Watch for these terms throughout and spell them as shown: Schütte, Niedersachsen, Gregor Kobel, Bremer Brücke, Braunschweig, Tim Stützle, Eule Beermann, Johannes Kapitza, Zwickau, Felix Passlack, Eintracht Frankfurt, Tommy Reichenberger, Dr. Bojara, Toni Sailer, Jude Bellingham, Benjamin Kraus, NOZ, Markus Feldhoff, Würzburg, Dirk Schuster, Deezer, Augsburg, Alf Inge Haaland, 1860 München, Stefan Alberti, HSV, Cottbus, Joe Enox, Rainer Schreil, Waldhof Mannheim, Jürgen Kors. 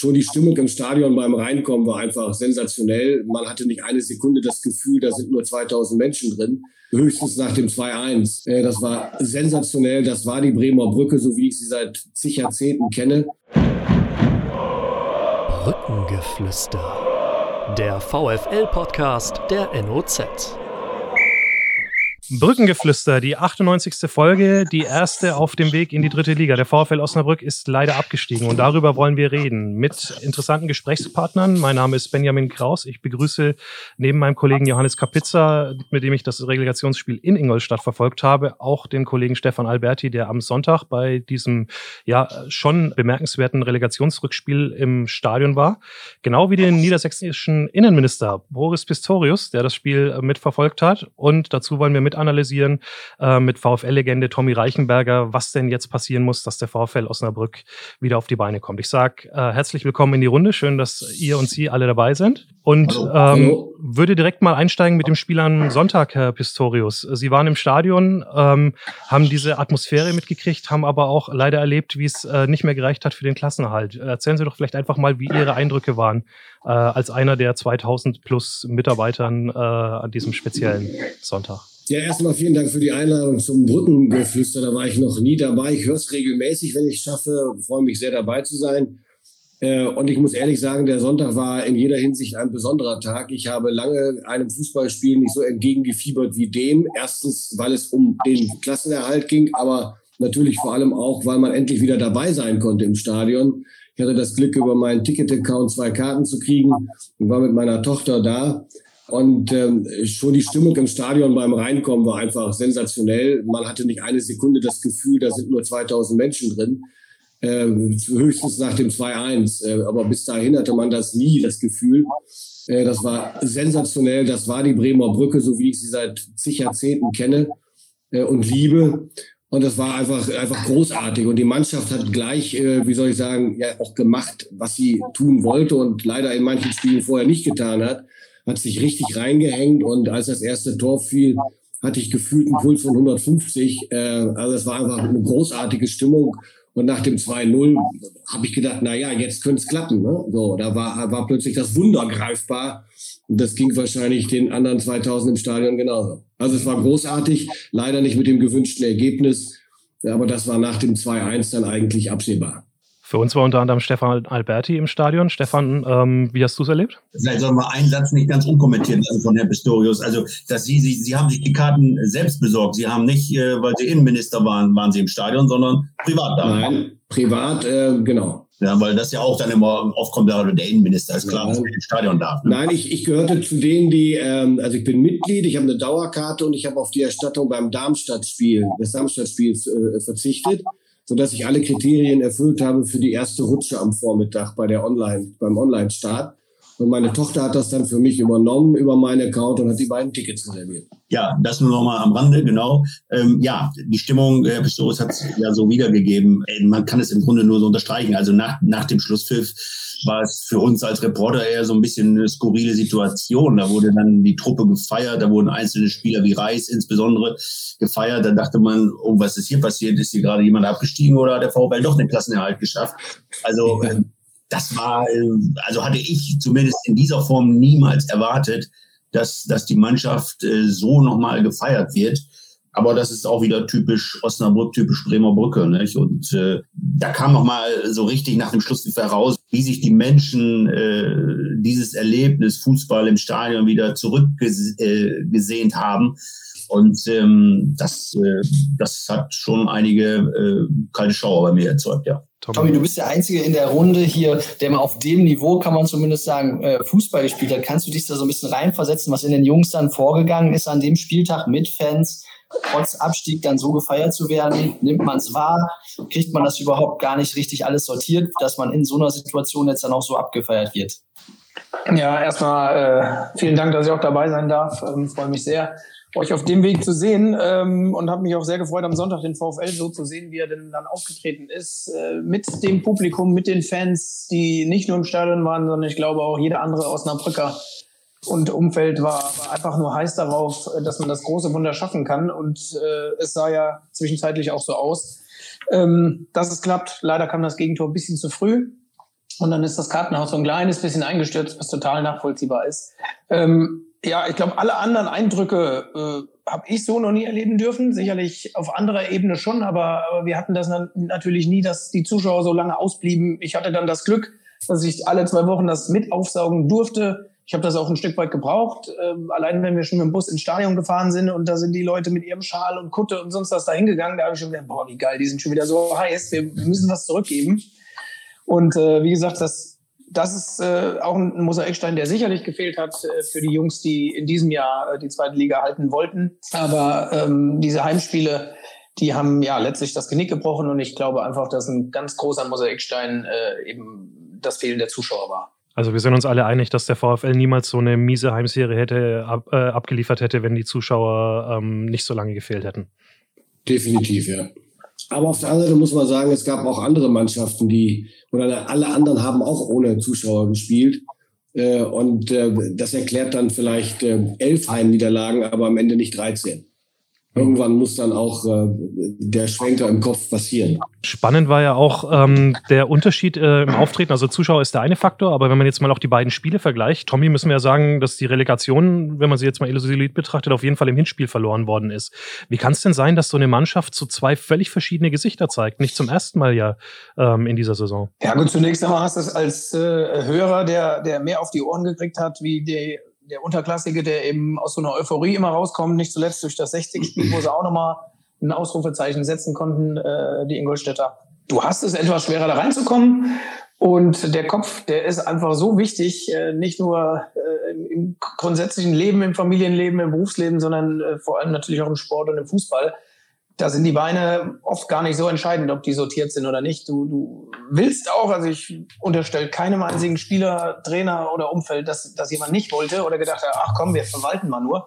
schon die Stimmung im Stadion beim Reinkommen war einfach sensationell. Man hatte nicht eine Sekunde das Gefühl, da sind nur 2000 Menschen drin, höchstens nach dem 2-1. Das war sensationell, das war die Bremer Brücke, so wie ich sie seit zig Jahrzehnten kenne. Brückengeflüster, der VfL-Podcast der NOZ. Brückengeflüster, die 98. Folge, die erste auf dem Weg in die dritte Liga. Der VfL Osnabrück ist leider abgestiegen und darüber wollen wir reden mit interessanten Gesprächspartnern. Mein Name ist Benjamin Kraus. Ich begrüße neben meinem Kollegen Johannes Kapitza, mit dem ich das Relegationsspiel in Ingolstadt verfolgt habe, auch den Kollegen Stefan Alberti, der am Sonntag bei diesem ja schon bemerkenswerten Relegationsrückspiel im Stadion war. Genau wie den niedersächsischen Innenminister Boris Pistorius, der das Spiel mitverfolgt hat. Und dazu wollen wir mit analysieren mit VfL-Legende Tommy Reichenberger, was denn jetzt passieren muss, dass der VfL Osnabrück wieder auf die Beine kommt. Ich sage herzlich willkommen in die Runde. Schön, dass ihr und Sie alle dabei sind. Und würde direkt mal einsteigen mit dem Spiel am Sonntag, Herr Pistorius. Sie waren im Stadion, haben diese Atmosphäre mitgekriegt, haben aber auch leider erlebt, wie es nicht mehr gereicht hat für den Klassenerhalt. Erzählen Sie doch vielleicht einfach mal, wie Ihre Eindrücke waren als einer der 2000 plus Mitarbeitern an diesem speziellen Sonntag. Ja, erstmal vielen Dank für die Einladung zum Brückengeflüster. Da war ich noch nie dabei. Ich höre es regelmäßig, wenn ich es schaffe. Freue mich sehr, dabei zu sein. Und ich muss ehrlich sagen, der Sonntag war in jeder Hinsicht ein besonderer Tag. Ich habe lange einem Fußballspiel nicht so entgegengefiebert wie dem. Erstens, weil es um den Klassenerhalt ging, aber natürlich vor allem auch, weil man endlich wieder dabei sein konnte im Stadion. Ich hatte das Glück, über meinen Ticket-Account 2 Karten zu kriegen und war mit meiner Tochter da. Und schon die Stimmung im Stadion beim Reinkommen war einfach sensationell. Man hatte nicht eine Sekunde das Gefühl, da sind nur 2000 Menschen drin, höchstens nach dem 2-1. Aber bis dahin hatte man das nie, das Gefühl. Das war sensationell, das war die Bremer Brücke, so wie ich sie seit zig Jahrzehnten kenne und liebe. Und das war einfach großartig. Und die Mannschaft hat gleich, auch gemacht, was sie tun wollte und leider in manchen Spielen vorher nicht getan hat. Hat sich richtig reingehängt und als das erste Tor fiel, hatte ich gefühlt einen Puls von 150. Also es war einfach eine großartige Stimmung. Und nach dem 2-0 habe ich gedacht, naja, jetzt könnte es klappen. Ne? So, da war plötzlich das Wunder greifbar. Und das ging wahrscheinlich den anderen 2000 im Stadion genauso. Also es war großartig, leider nicht mit dem gewünschten Ergebnis. Aber das war nach dem 2-1 dann eigentlich absehbar. Für uns war unter anderem Stefan Alberti im Stadion. Stefan, wie hast du es erlebt? Vielleicht soll mal einen Satz nicht ganz unkommentiert lassen von Herrn Pistorius. Also, dass Sie haben sich die Karten selbst besorgt. Sie haben nicht, weil Sie Innenminister waren Sie im Stadion, sondern privat da. Nein, privat, genau. Ja, weil das ja auch dann immer aufkommt, der Innenminister ist klar, dass man ins Stadion darf. Ne? Nein, ich gehörte zu denen, die, ich bin Mitglied, ich habe eine Dauerkarte und ich habe auf die Erstattung beim Darmstadt-Spiel verzichtet, sodass ich alle Kriterien erfüllt habe für die erste Rutsche am Vormittag beim Online-Start. Und meine Tochter hat das dann für mich übernommen über meinen Account und hat die beiden Tickets reserviert. Ja, das nur nochmal am Rande, genau. Die Stimmung, Herr Pistorius hat es ja so wiedergegeben. Man kann es im Grunde nur so unterstreichen. Also nach dem Schlusspfiff war es für uns als Reporter eher so ein bisschen eine skurrile Situation. Da wurde dann die Truppe gefeiert, da wurden einzelne Spieler wie Reis insbesondere gefeiert. Da dachte man, oh, was ist hier passiert? Ist hier gerade jemand abgestiegen oder hat der VfL doch den Klassenerhalt geschafft? Also das war, hatte ich zumindest in dieser Form niemals erwartet, dass die Mannschaft so nochmal gefeiert wird. Aber das ist auch wieder typisch Osnabrück, typisch Bremer Brücke, nicht? Und da kam nochmal so richtig nach dem Schluss heraus, wie sich die Menschen dieses Erlebnis Fußball im Stadion wieder zurückgesehnt haben. Und das hat schon einige kalte Schauer bei mir erzeugt, ja. Tommy, du bist der Einzige in der Runde hier, der mal auf dem Niveau, kann man zumindest sagen, Fußball gespielt hat. Kannst du dich da so ein bisschen reinversetzen, was in den Jungs dann vorgegangen ist an dem Spieltag mit Fans? Trotz Abstieg dann so gefeiert zu werden, nimmt man es wahr? Kriegt man das überhaupt gar nicht richtig alles sortiert, dass man in so einer Situation jetzt dann auch so abgefeiert wird? Ja, erstmal vielen Dank, dass ich auch dabei sein darf. Freue mich sehr, euch auf dem Weg zu sehen, und habe mich auch sehr gefreut, am Sonntag den VfL so zu sehen, wie er denn dann aufgetreten ist, mit dem Publikum, mit den Fans, die nicht nur im Stadion waren, sondern ich glaube auch jeder andere Osnabrücker und Umfeld war einfach nur heiß darauf, dass man das große Wunder schaffen kann, und es sah ja zwischenzeitlich auch so aus, dass es klappt. Leider kam das Gegentor ein bisschen zu früh. Und dann ist das Kartenhaus so ein kleines bisschen eingestürzt, was total nachvollziehbar ist. Ja, ich glaube, alle anderen Eindrücke habe ich so noch nie erleben dürfen. Sicherlich auf anderer Ebene schon, aber wir hatten das natürlich nie, dass die Zuschauer so lange ausblieben. Ich hatte dann das Glück, dass ich alle 2 Wochen das mit aufsaugen durfte. Ich habe das auch ein Stück weit gebraucht. Allein wenn wir schon mit dem Bus ins Stadion gefahren sind und da sind die Leute mit ihrem Schal und Kutte und sonst was da hingegangen, da habe ich schon gedacht, boah, wie geil, die sind schon wieder so heiß, wir müssen was zurückgeben. Und wie gesagt, das ist auch ein Mosaikstein, der sicherlich gefehlt hat für die Jungs, die in diesem Jahr die zweite Liga halten wollten. Aber diese Heimspiele, die haben ja letztlich das Genick gebrochen. Und ich glaube einfach, dass ein ganz großer Mosaikstein eben das Fehlen der Zuschauer war. Also wir sind uns alle einig, dass der VfL niemals so eine miese Heimserie hätte abgeliefert hätte, wenn die Zuschauer nicht so lange gefehlt hätten. Definitiv, ja. Aber auf der anderen Seite muss man sagen, es gab auch andere Mannschaften, alle anderen haben auch ohne Zuschauer gespielt. Und das erklärt dann vielleicht 11 Heimniederlagen, aber am Ende nicht 13. Irgendwann muss dann auch der Schwenker im Kopf passieren. Spannend war ja auch der Unterschied im Auftreten. Also Zuschauer ist der eine Faktor, aber wenn man jetzt mal auch die beiden Spiele vergleicht, Tommy, müssen wir ja sagen, dass die Relegation, wenn man sie jetzt mal isoliert betrachtet, auf jeden Fall im Hinspiel verloren worden ist. Wie kann es denn sein, dass so eine Mannschaft so 2 völlig verschiedene Gesichter zeigt? Nicht zum ersten Mal ja in dieser Saison. Ja gut, zunächst einmal hast du es als Hörer, der mehr auf die Ohren gekriegt hat, wie der Unterklassige, der eben aus so einer Euphorie immer rauskommt, nicht zuletzt durch das 60er-Spiel, wo sie auch nochmal ein Ausrufezeichen setzen konnten, die Ingolstädter. Du hast es etwas schwerer, da reinzukommen. Und der Kopf, der ist einfach so wichtig, nicht nur im grundsätzlichen Leben, im Familienleben, im Berufsleben, sondern vor allem natürlich auch im Sport und im Fußball. Da sind die Beine oft gar nicht so entscheidend, ob die sortiert sind oder nicht. Du willst auch, also ich unterstelle keinem einzigen Spieler, Trainer oder Umfeld, dass jemand nicht wollte oder gedacht hat, ach komm, wir verwalten mal nur.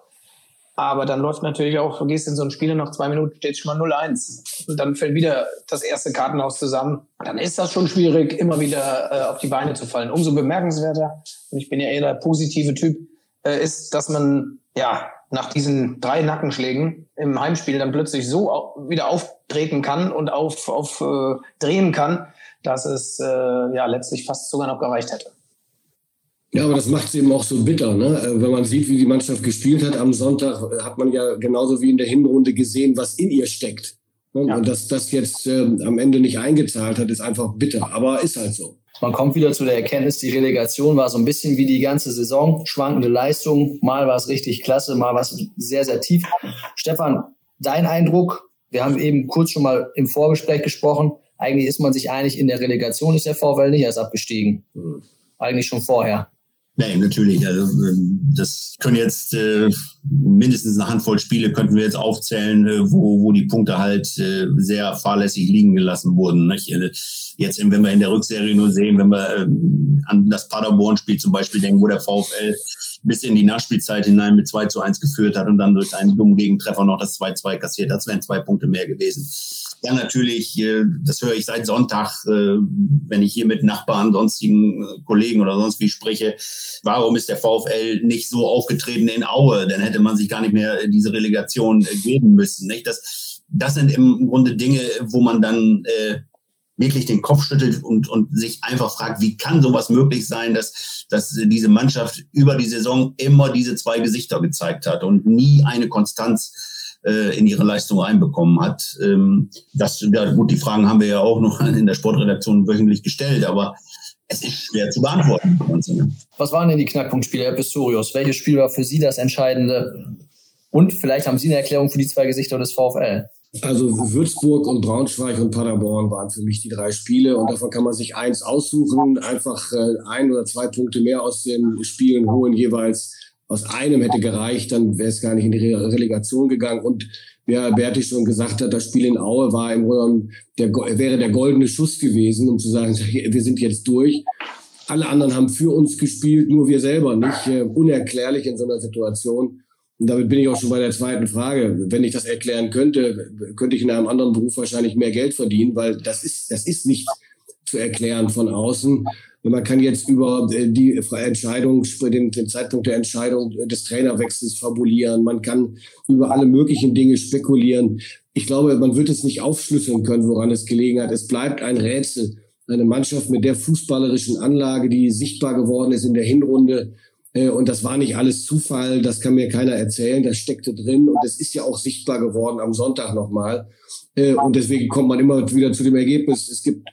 Aber dann läuft natürlich auch, du gehst in so ein Spiel, nach 2 Minuten steht schon mal 0-1. Und dann fällt wieder das erste Kartenhaus zusammen. Dann ist das schon schwierig, immer wieder auf die Beine zu fallen. Umso bemerkenswerter, und ich bin ja eher der positive Typ, ist, dass man, ja, nach diesen 3 Nackenschlägen im Heimspiel dann plötzlich so wieder auftreten kann und drehen kann, dass es ja letztlich fast sogar noch gereicht hätte. Ja, aber das macht es eben auch so bitter, ne? Wenn man sieht, wie die Mannschaft gespielt hat am Sonntag, hat man ja genauso wie in der Hinrunde gesehen, was in ihr steckt. Ne? Ja. Und dass das jetzt am Ende nicht eingezahlt hat, ist einfach bitter, aber ist halt so. Man kommt wieder zu der Erkenntnis, die Relegation war so ein bisschen wie die ganze Saison, schwankende Leistung, mal war es richtig klasse, mal war es sehr, sehr tief. Stefan, dein Eindruck, wir haben eben kurz schon mal im Vorgespräch gesprochen, eigentlich ist man sich einig, in der Relegation ist der VfL nicht erst abgestiegen, eigentlich schon vorher. Nein, natürlich. Also das können jetzt mindestens eine Handvoll Spiele könnten wir jetzt aufzählen, wo die Punkte halt sehr fahrlässig liegen gelassen wurden. Nicht? Jetzt, wenn wir in der Rückserie nur sehen, wenn wir an das Paderborn-Spiel zum Beispiel denken, wo der VfL bis in die Nachspielzeit hinein mit 2-1 geführt hat und dann durch einen dummen Gegentreffer noch das 2-2 kassiert hat, das wären 2 Punkte mehr gewesen. Ja, natürlich, das höre ich seit Sonntag, wenn ich hier mit Nachbarn, sonstigen Kollegen oder sonst wie spreche, warum ist der VfL nicht so aufgetreten in Aue? Dann hätte man sich gar nicht mehr diese Relegation geben müssen. Nicht? Das sind im Grunde Dinge, wo man dann wirklich den Kopf schüttelt und sich einfach fragt, wie kann sowas möglich sein, dass diese Mannschaft über die Saison immer diese 2 Gesichter gezeigt hat und nie eine Konstanz in ihre Leistung einbekommen hat. Gut, die Fragen haben wir ja auch noch in der Sportredaktion wöchentlich gestellt, aber es ist schwer zu beantworten. Was waren denn die Knackpunktspiele, Herr Pistorius? Welches Spiel war für Sie das Entscheidende? Und vielleicht haben Sie eine Erklärung für die 2 Gesichter des VfL? Also Würzburg und Braunschweig und Paderborn waren für mich die 3 Spiele und davon kann man sich eins aussuchen, einfach 1 oder 2 Punkte mehr aus den Spielen holen, jeweils aus einem hätte gereicht, dann wäre es gar nicht in die Relegation gegangen und wie Herr Berti schon gesagt hat, das Spiel in Aue war im Grunde wäre der goldene Schuss gewesen, um zu sagen, wir sind jetzt durch. Alle anderen haben für uns gespielt, nur wir selber nicht, unerklärlich in so einer Situation. Und damit bin ich auch schon bei der zweiten Frage. Wenn ich das erklären könnte, könnte ich in einem anderen Beruf wahrscheinlich mehr Geld verdienen, weil das ist nicht zu erklären von außen. Und man kann jetzt über die Entscheidung, den Zeitpunkt der Entscheidung des Trainerwechsels fabulieren. Man kann über alle möglichen Dinge spekulieren. Ich glaube, man wird es nicht aufschlüsseln können, woran es gelegen hat. Es bleibt ein Rätsel. eine Mannschaft mit der fußballerischen Anlage, die sichtbar geworden ist in der Hinrunde. Und das war nicht alles Zufall, das kann mir keiner erzählen, das steckte drin und es ist ja auch sichtbar geworden am Sonntag nochmal. Und deswegen kommt man immer wieder zu dem Ergebnis, es gibt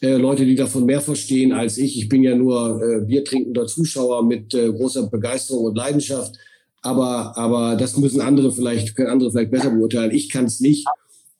Leute, die davon mehr verstehen als ich. Ich bin ja nur biertrinkender Zuschauer mit großer Begeisterung und Leidenschaft, aber das müssen andere vielleicht, können andere vielleicht besser beurteilen. Ich kann es nicht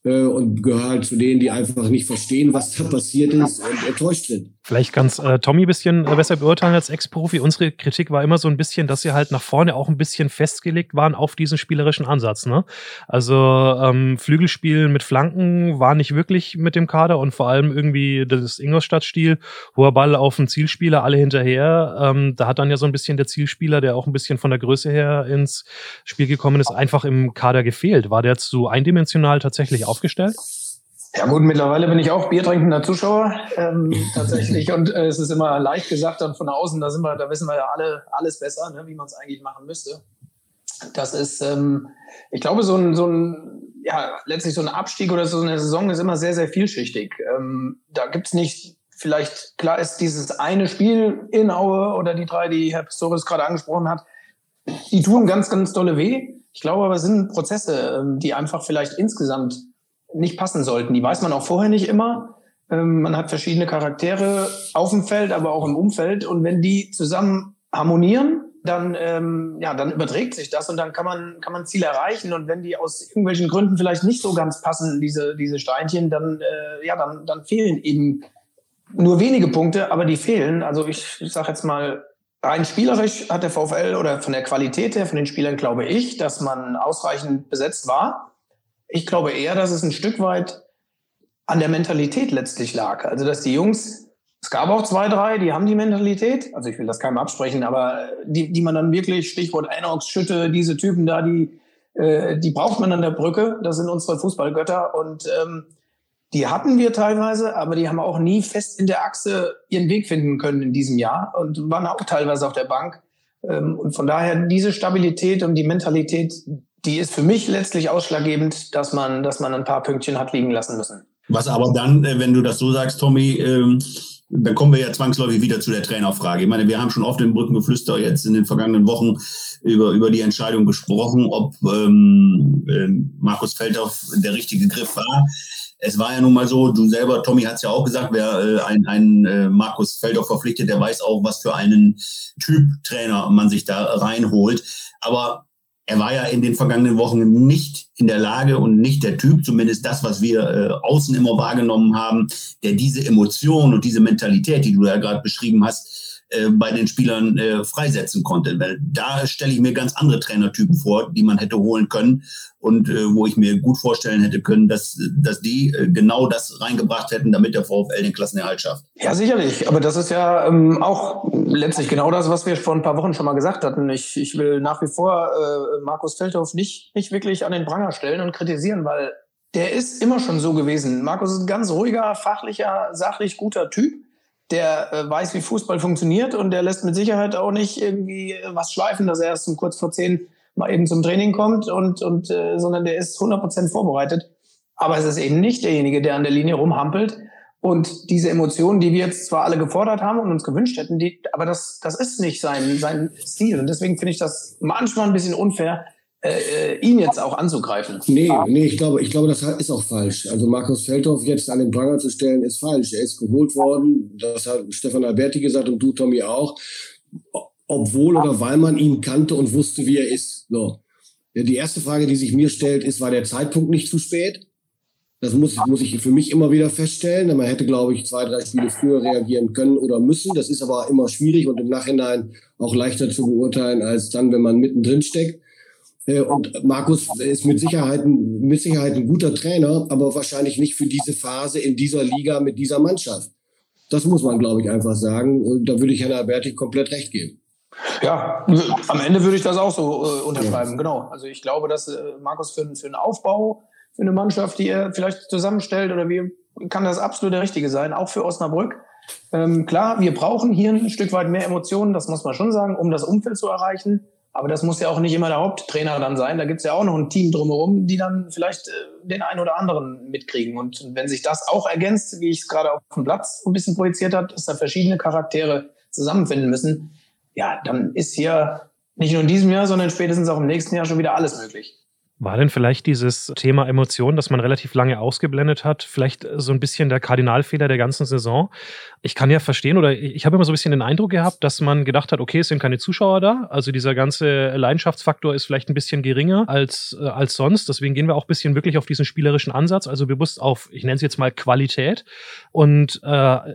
und gehöre halt zu denen, die einfach nicht verstehen, was da passiert ist und enttäuscht sind. Vielleicht kann es Tommy ein bisschen besser beurteilen als Ex-Profi. Unsere Kritik war immer so ein bisschen, dass sie halt nach vorne auch ein bisschen festgelegt waren auf diesen spielerischen Ansatz. Ne? Also Flügelspiel mit Flanken war nicht wirklich mit dem Kader und vor allem irgendwie das Ingolstadt-Stil, hoher Ball auf den Zielspieler, alle hinterher. Da hat dann ja so ein bisschen der Zielspieler, der auch ein bisschen von der Größe her ins Spiel gekommen ist, einfach im Kader gefehlt. War der zu eindimensional tatsächlich aufgestellt? Ja gut, mittlerweile bin ich auch biertrinkender Zuschauer tatsächlich und es ist immer leicht gesagt dann von außen, da wissen wir ja alle alles besser, ne, wie man es eigentlich machen müsste. Das ist, ich glaube, letztlich so ein Abstieg oder so eine Saison ist immer sehr, sehr vielschichtig. Da gibt's nicht, vielleicht klar ist dieses eine Spiel in Aue oder die drei, die Herr Pistorius gerade angesprochen hat, die tun ganz, ganz dolle weh. Ich glaube aber, es sind Prozesse, die einfach vielleicht insgesamt nicht passen sollten. Die weiß man auch vorher nicht immer. Man hat verschiedene Charaktere auf dem Feld, aber auch im Umfeld. Und wenn die zusammen harmonieren, dann überträgt sich das und dann kann man Ziele erreichen. Und wenn die aus irgendwelchen Gründen vielleicht nicht so ganz passen, diese Steinchen, dann fehlen eben nur wenige Punkte, aber die fehlen. Also ich sage jetzt mal, rein spielerisch hat der VfL oder von der Qualität her, von den Spielern glaube ich, dass man ausreichend besetzt war. Ich glaube eher, dass es ein Stück weit an der Mentalität letztlich lag. Also, dass die Jungs, es gab auch 2, 3, die haben die Mentalität, also ich will das keinem absprechen, aber die man dann wirklich, Stichwort Enox, Schütte, diese Typen da, die braucht man an der Brücke, das sind unsere Fußballgötter und die hatten wir teilweise, aber die haben auch nie fest in der Achse ihren Weg finden können in diesem Jahr und waren auch teilweise auf der Bank. Und von daher diese Stabilität und die Mentalität, die ist für mich letztlich ausschlaggebend, dass man ein paar Pünktchen hat liegen lassen müssen. Was aber dann, wenn du das so sagst, Tommy, dann kommen wir ja zwangsläufig wieder zu der Trainerfrage. Ich meine, wir haben schon oft im Brückengeflüster jetzt in den vergangenen Wochen über die Entscheidung gesprochen, ob Markus Feldhoff der richtige Griff war. Es war ja nun mal so, du selber, Tommy, hat's ja auch gesagt, wer einen Markus Feldhoff verpflichtet, der weiß auch, was für einen Typ Trainer man sich da reinholt. Aber er war ja in den vergangenen Wochen nicht in der Lage und nicht der Typ, zumindest das, was wir außen immer wahrgenommen haben, der diese Emotion und diese Mentalität, die du ja gerade beschrieben hast, bei den Spielern freisetzen konnte. Weil da stelle ich mir ganz andere Trainertypen vor, die man hätte holen können und wo ich mir gut vorstellen hätte können, dass die genau das reingebracht hätten, damit der VfL den Klassenerhalt schafft. Ja, sicherlich. Aber das ist ja auch letztlich genau das, was wir vor ein paar Wochen schon mal gesagt hatten. Ich will nach wie vor Markus Feldhoff nicht wirklich an den Pranger stellen und kritisieren, weil der ist immer schon so gewesen. Markus ist ein ganz ruhiger, fachlicher, sachlich guter Typ, der weiß, wie Fußball funktioniert und der lässt mit Sicherheit auch nicht irgendwie was schleifen, dass er erst um kurz vor 10 mal eben zum Training kommt und sondern der ist 100% vorbereitet. Aber es ist eben nicht derjenige, der an der Linie rumhampelt. Und diese Emotionen, die wir jetzt zwar alle gefordert haben und uns gewünscht hätten, aber das ist nicht sein Stil. Und deswegen finde ich das manchmal ein bisschen unfair, ihn jetzt auch anzugreifen. Nee, ich glaube, das ist auch falsch. Also Markus Feldhoff jetzt an den Pranger zu stellen, ist falsch. Er ist geholt worden, das hat Stefan Alberti gesagt und du, Tommy, auch. Obwohl oder weil man ihn kannte und wusste, wie er ist. So. Die erste Frage, die sich mir stellt, ist, war der Zeitpunkt nicht zu spät? Das muss ich für mich immer wieder feststellen. Man hätte, glaube ich, 2, 3 Spiele früher reagieren können oder müssen. Das ist aber immer schwierig und im Nachhinein auch leichter zu beurteilen, als dann, wenn man mittendrin steckt. Und Markus ist mit Sicherheit ein guter Trainer, aber wahrscheinlich nicht für diese Phase in dieser Liga mit dieser Mannschaft. Das muss man, glaube ich, einfach sagen. Und da würde ich Herrn Alberti komplett recht geben. Ja, am Ende würde ich das auch so unterschreiben, genau. Also ich glaube, dass Markus für einen Aufbau, für eine Mannschaft, die er vielleicht zusammenstellt oder wie, kann das absolut der Richtige sein, auch für Osnabrück. Klar, wir brauchen hier ein Stück weit mehr Emotionen, das muss man schon sagen, um das Umfeld zu erreichen. Aber das muss ja auch nicht immer der Haupttrainer dann sein. Da gibt es ja auch noch ein Team drumherum, die dann vielleicht den einen oder anderen mitkriegen. Und wenn sich das auch ergänzt, wie ich es gerade auf dem Platz ein bisschen projiziert habe, dass da verschiedene Charaktere zusammenfinden müssen, ja, dann ist hier nicht nur in diesem Jahr, sondern spätestens auch im nächsten Jahr schon wieder alles möglich. War denn vielleicht dieses Thema Emotionen, das man relativ lange ausgeblendet hat, vielleicht so ein bisschen der Kardinalfehler der ganzen Saison? Ich kann ja verstehen, oder ich habe immer so ein bisschen den Eindruck gehabt, dass man gedacht hat, okay, es sind keine Zuschauer da, also dieser ganze Leidenschaftsfaktor ist vielleicht ein bisschen geringer als sonst, deswegen gehen wir auch ein bisschen wirklich auf diesen spielerischen Ansatz, also bewusst auf, ich nenne es jetzt mal Qualität. Und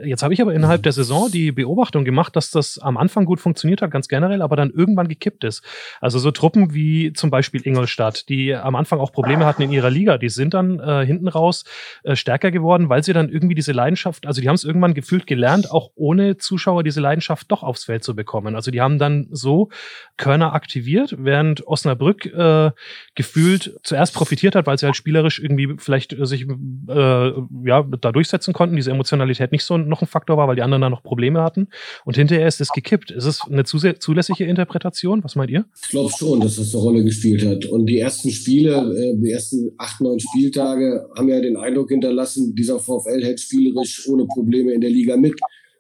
jetzt habe ich aber innerhalb der Saison die Beobachtung gemacht, dass das am Anfang gut funktioniert hat, ganz generell, aber dann irgendwann gekippt ist. Also so Truppen wie zum Beispiel Ingolstadt, die am Anfang auch Probleme hatten in ihrer Liga, die sind dann hinten raus stärker geworden, weil sie dann irgendwie diese Leidenschaft, also die haben es irgendwann gefühlt gelernt, auch ohne Zuschauer diese Leidenschaft doch aufs Feld zu bekommen. Also die haben dann so Körner aktiviert, während Osnabrück gefühlt zuerst profitiert hat, weil sie halt spielerisch irgendwie vielleicht sich da durchsetzen konnten, diese Emotionalität nicht so noch ein Faktor war, weil die anderen dann noch Probleme hatten, und hinterher ist es gekippt. Ist es eine zulässige Interpretation? Was meint ihr? Ich glaube schon, dass das eine Rolle gespielt hat, und die ersten 8, 9 Spieltage haben ja den Eindruck hinterlassen, dieser VfL hält spielerisch ohne Probleme in der Liga mit.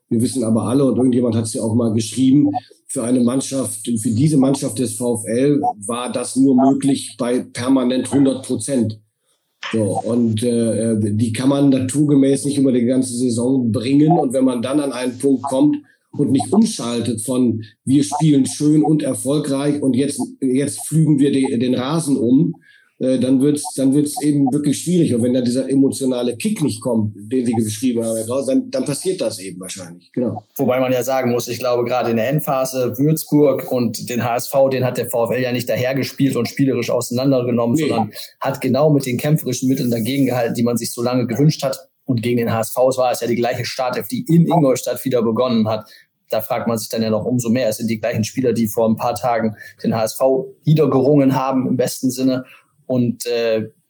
Wir wissen aber alle, und irgendjemand hat es ja auch mal geschrieben, für diese Mannschaft des VfL war das nur möglich bei permanent 100%. So, und die kann man naturgemäß nicht über die ganze Saison bringen. Und wenn man dann an einen Punkt kommt und nicht umschaltet von wir spielen schön und erfolgreich und jetzt flügen wir den Rasen um, dann wird's eben wirklich schwierig. Und wenn dann dieser emotionale Kick nicht kommt, den Sie geschrieben haben, dann passiert das eben wahrscheinlich. Genau. Wobei man ja sagen muss, ich glaube, gerade in der Endphase Würzburg und den HSV, den hat der VfL ja nicht dahergespielt und spielerisch auseinandergenommen, sondern hat genau mit den kämpferischen Mitteln dagegen gehalten, die man sich so lange gewünscht hat. Und gegen den HSV war es ja die gleiche Startelf, die in Ingolstadt wieder begonnen hat. Da fragt man sich dann ja noch umso mehr. Es sind die gleichen Spieler, die vor ein paar Tagen den HSV niedergerungen haben, im besten Sinne, und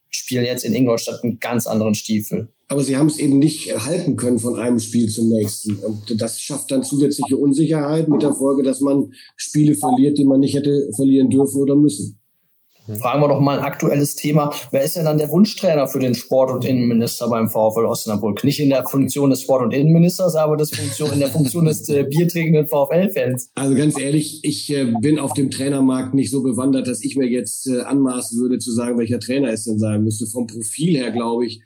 spielen jetzt in Ingolstadt einen ganz anderen Stiefel. Aber sie haben es eben nicht halten können von einem Spiel zum nächsten. Und das schafft dann zusätzliche Unsicherheit mit der Folge, dass man Spiele verliert, die man nicht hätte verlieren dürfen oder müssen. Fragen wir doch mal ein aktuelles Thema. Wer ist denn dann der Wunschtrainer für den Sport- und Innenminister beim VfL Osnabrück? Nicht in der Funktion des Sport- und Innenministers, aber in der Funktion des biertrinkenden VfL-Fans. Also ganz ehrlich, ich bin auf dem Trainermarkt nicht so bewandert, dass ich mir jetzt anmaßen würde zu sagen, welcher Trainer es denn sein müsste. Vom Profil her glaube ich,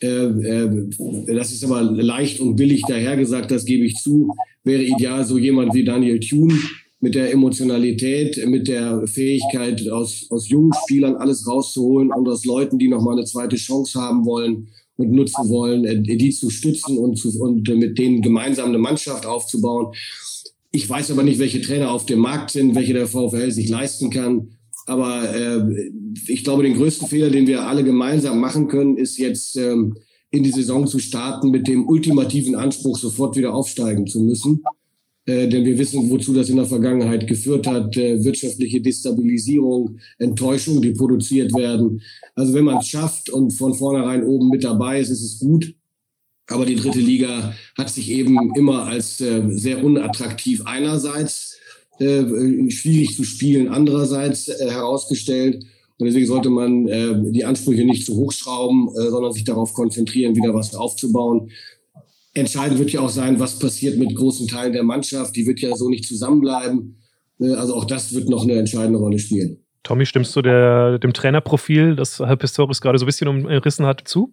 das ist aber leicht und billig dahergesagt, das gebe ich zu, wäre ideal so jemand wie Daniel Tune, mit der Emotionalität, mit der Fähigkeit, aus jungen Spielern alles rauszuholen und aus Leuten, die nochmal eine zweite Chance haben wollen und nutzen wollen, die zu stützen und mit denen gemeinsam eine Mannschaft aufzubauen. Ich weiß aber nicht, welche Trainer auf dem Markt sind, welche der VfL sich leisten kann. Aber ich glaube, den größten Fehler, den wir alle gemeinsam machen können, ist jetzt in die Saison zu starten mit dem ultimativen Anspruch, sofort wieder aufsteigen zu müssen. Denn wir wissen, wozu das in der Vergangenheit geführt hat. Wirtschaftliche Destabilisierung, Enttäuschung, die produziert werden. Also wenn man es schafft und von vornherein oben mit dabei ist, ist es gut. Aber die dritte Liga hat sich eben immer als sehr unattraktiv einerseits, schwierig zu spielen andererseits herausgestellt. Und deswegen sollte man die Ansprüche nicht zu hochschrauben, sondern sich darauf konzentrieren, wieder was aufzubauen. Entscheidend wird ja auch sein, was passiert mit großen Teilen der Mannschaft. Die wird ja so nicht zusammenbleiben. Also auch das wird noch eine entscheidende Rolle spielen. Tommy, stimmst du dem Trainerprofil, das Herr Pistorius gerade so ein bisschen umrissen hat, zu?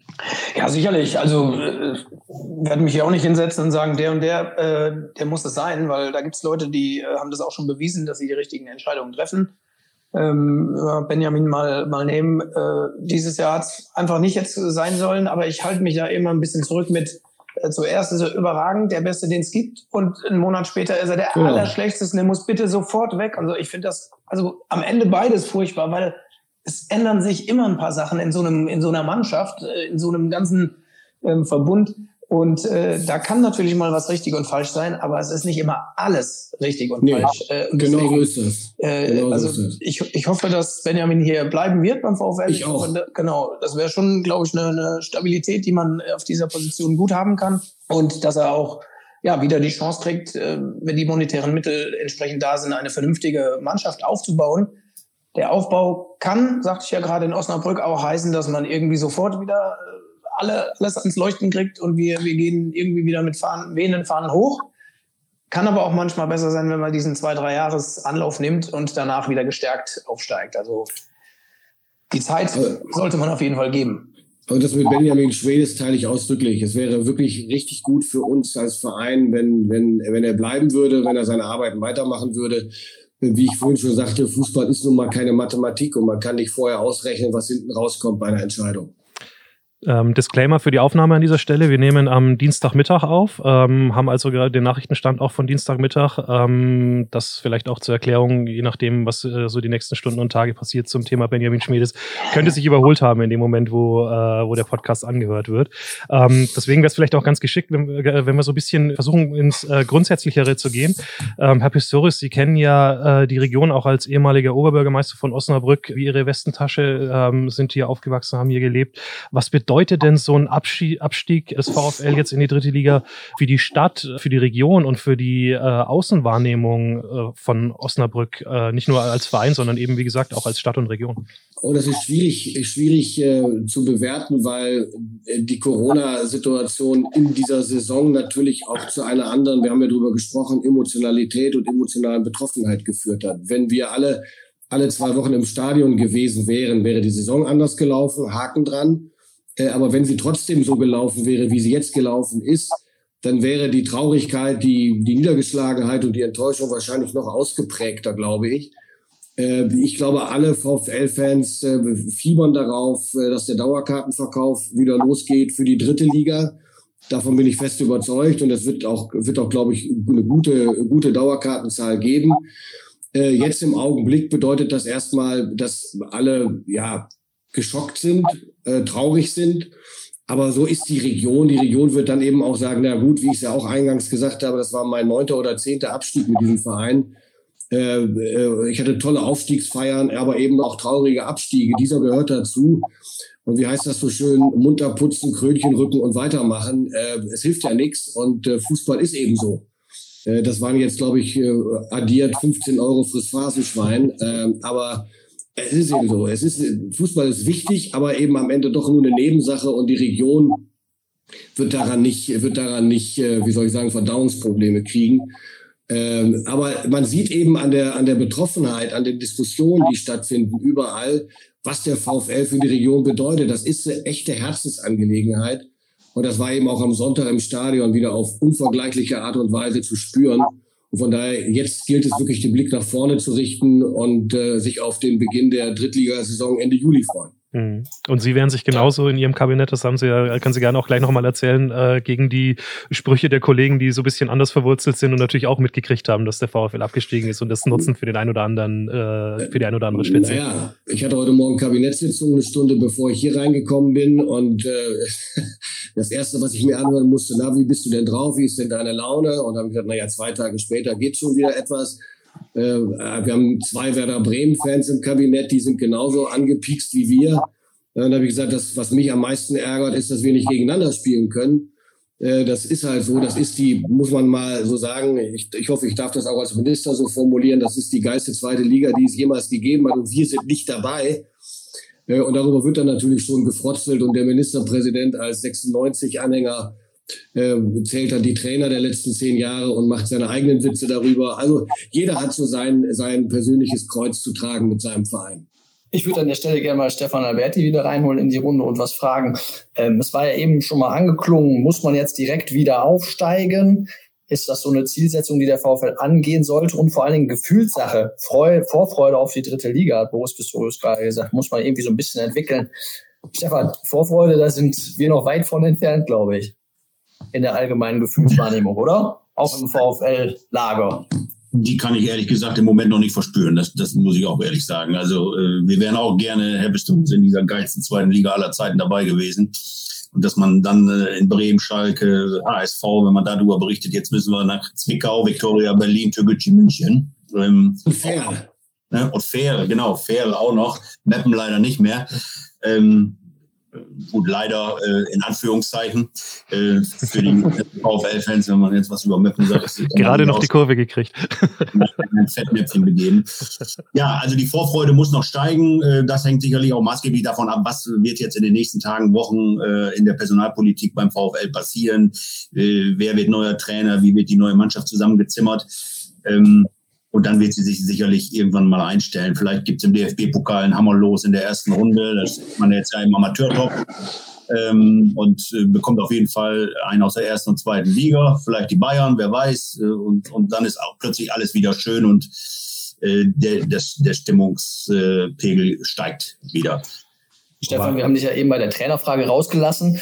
Ja, sicherlich. Also ich werde mich ja auch nicht hinsetzen und sagen, der und der, der muss es sein. Weil da gibt es Leute, die haben das auch schon bewiesen, dass sie die richtigen Entscheidungen treffen. Benjamin mal nehmen. Dieses Jahr hat es einfach nicht jetzt sein sollen. Aber ich halte mich da immer ein bisschen zurück mit, zuerst ist er überragend, der Beste, den es gibt, und einen Monat später ist er der Allerschlechteste, der muss bitte sofort weg. Also ich finde das, also am Ende beides furchtbar, weil es ändern sich immer ein paar Sachen in so einer Mannschaft, in so einem ganzen Verbund, und da kann natürlich mal was richtig und falsch sein, aber es ist nicht immer alles richtig und falsch. Genau so ist das. Ich hoffe, dass Benjamin hier bleiben wird beim VfL. Ich auch. Genau, das wäre schon, glaube ich, eine Stabilität, die man auf dieser Position gut haben kann, und dass er auch ja, wieder die Chance kriegt, wenn die monetären Mittel entsprechend da sind, eine vernünftige Mannschaft aufzubauen. Der Aufbau kann, sagte ich ja gerade, in Osnabrück auch heißen, dass man irgendwie sofort wieder alles ans Leuchten kriegt und wir gehen irgendwie wieder mit wehenden Fahnen hoch. Kann aber auch manchmal besser sein, wenn man diesen 2-3 Jahres-Anlauf nimmt und danach wieder gestärkt aufsteigt. Also die Zeit sollte man auf jeden Fall geben. Und das mit Benjamin Schmedes teile ich ausdrücklich. Es wäre wirklich richtig gut für uns als Verein, wenn er bleiben würde, wenn er seine Arbeiten weitermachen würde. Wie ich vorhin schon sagte, Fußball ist nun mal keine Mathematik und man kann nicht vorher ausrechnen, was hinten rauskommt bei einer Entscheidung. Disclaimer für die Aufnahme an dieser Stelle. Wir nehmen am Dienstagmittag auf, haben also gerade den Nachrichtenstand auch von Dienstagmittag. Das vielleicht auch zur Erklärung, je nachdem, was so die nächsten Stunden und Tage passiert zum Thema Benjamin Schmedes, könnte sich überholt haben in dem Moment, wo der Podcast angehört wird. Deswegen wäre es vielleicht auch ganz geschickt, wenn wir so ein bisschen versuchen, ins Grundsätzlichere zu gehen. Herr Pistorius, Sie kennen ja die Region auch als ehemaliger Oberbürgermeister von Osnabrück, wie Ihre Westentasche, sind hier aufgewachsen, haben hier gelebt. Was bedeutet denn so ein Abstieg des VfL jetzt in die dritte Liga für die Stadt, für die Region und für die Außenwahrnehmung von Osnabrück, nicht nur als Verein, sondern eben, wie gesagt, auch als Stadt und Region? Oh, das ist schwierig zu bewerten, weil die Corona-Situation in dieser Saison natürlich auch zu einer anderen, wir haben ja darüber gesprochen, Emotionalität und emotionalen Betroffenheit geführt hat. Wenn wir alle 2 Wochen im Stadion gewesen wären, wäre die Saison anders gelaufen, Haken dran. Aber wenn sie trotzdem so gelaufen wäre, wie sie jetzt gelaufen ist, dann wäre die Traurigkeit, die Niedergeschlagenheit und die Enttäuschung wahrscheinlich noch ausgeprägter, glaube ich. Ich glaube, alle VfL-Fans fiebern darauf, dass der Dauerkartenverkauf wieder losgeht für die dritte Liga. Davon bin ich fest überzeugt und es wird auch, glaube ich, eine gute Dauerkartenzahl geben. Jetzt im Augenblick bedeutet das erstmal, dass alle, ja, geschockt sind, traurig sind. Aber so ist die Region. Die Region wird dann eben auch sagen, na gut, wie ich es ja auch eingangs gesagt habe, das war mein 9. oder 10. Abstieg mit diesem Verein. Ich hatte tolle Aufstiegsfeiern, aber eben auch traurige Abstiege. Dieser gehört dazu. Und wie heißt das so schön? Munter putzen, Krönchen rücken und weitermachen. Es hilft ja nichts und Fußball ist eben so. Das waren jetzt, glaube ich, addiert 15 Euro fürs Phasenschwein. Aber es ist eben so. Fußball ist wichtig, aber eben am Ende doch nur eine Nebensache und die Region wird daran nicht, wie soll ich sagen, Verdauungsprobleme kriegen. Aber man sieht eben an der Betroffenheit, an den Diskussionen, die stattfinden, überall, was der VfL für die Region bedeutet. Das ist eine echte Herzensangelegenheit. Und das war eben auch am Sonntag im Stadion wieder auf unvergleichliche Art und Weise zu spüren. Und von daher, jetzt gilt es wirklich, den Blick nach vorne zu richten und sich auf den Beginn der Drittligasaison Ende Juli freuen. Und Sie werden sich genauso in Ihrem Kabinett, das haben Sie ja, können Sie gerne auch gleich nochmal erzählen, gegen die Sprüche der Kollegen, die so ein bisschen anders verwurzelt sind und natürlich auch mitgekriegt haben, dass der VfL abgestiegen ist und das Nutzen für den einen oder anderen, für die ein oder andere Spitze. Ja, ich hatte heute Morgen Kabinettssitzung, eine Stunde bevor ich hier reingekommen bin und das Erste, was ich mir anhören musste, na, wie bist du denn drauf, wie ist denn deine Laune? Und dann habe ich gesagt, naja, 2 Tage später geht schon wieder etwas. Wir haben 2 Werder Bremen-Fans im Kabinett, die sind genauso angepiekst wie wir. Dann habe ich gesagt, das, was mich am meisten ärgert, ist, dass wir nicht gegeneinander spielen können. Das ist halt so, das ist die, muss man mal so sagen, ich hoffe, ich darf das auch als Minister so formulieren, das ist die geilste zweite Liga, die es jemals gegeben hat und wir sind nicht dabei. Und darüber wird dann natürlich schon gefrotzelt und der Ministerpräsident als 96-Anhänger zählt dann die Trainer der letzten 10 Jahre und macht seine eigenen Witze darüber. Also jeder hat so sein persönliches Kreuz zu tragen mit seinem Verein. Ich würde an der Stelle gerne mal Stefan Alberti wieder reinholen in die Runde und was fragen. Es war ja eben schon mal angeklungen, muss man jetzt direkt wieder aufsteigen? Ist das so eine Zielsetzung, die der VfL angehen sollte? Und vor allen Dingen Gefühlssache, Vorfreude auf die dritte Liga, hat Boris Pistorius gerade gesagt, muss man irgendwie so ein bisschen entwickeln. Stefan, Vorfreude, da sind wir noch weit von entfernt, glaube ich. In der allgemeinen Gefühlswahrnehmung, oder? Auch im VfL-Lager. Die kann ich ehrlich gesagt im Moment noch nicht verspüren. Das muss ich auch ehrlich sagen. Also wir wären auch gerne, Herr Pistorius, in dieser geilsten zweiten Liga aller Zeiten dabei gewesen. Und dass man dann in Bremen, Schalke, HSV, wenn man darüber berichtet, jetzt müssen wir nach Zwickau, Viktoria Berlin, Türkgücü München. Fähre. Ne? Und Fähre, genau, Fähre auch noch. Meppen leider nicht mehr. gut, leider in Anführungszeichen für die VfL-Fans, wenn man jetzt was über Meppen sagt. Ist gerade noch die Kurve gekriegt. Ein Fettnäpfchen begeben. Ja, also die Vorfreude muss noch steigen. Das hängt sicherlich auch maßgeblich davon ab, was wird jetzt in den nächsten Tagen, Wochen in der Personalpolitik beim VfL passieren. Wer wird neuer Trainer? Wie wird die neue Mannschaft zusammengezimmert? Und dann wird sie sich sicherlich irgendwann mal einstellen. Vielleicht gibt es im DFB-Pokal ein Hammerlos in der ersten Runde. Das ist man jetzt ja im Amateurtop und bekommt auf jeden Fall einen aus der ersten und zweiten Liga. Vielleicht die Bayern, wer weiß. Und dann ist auch plötzlich alles wieder schön und der Stimmungspegel steigt wieder. Stefan, wir haben dich ja eben bei der Trainerfrage rausgelassen.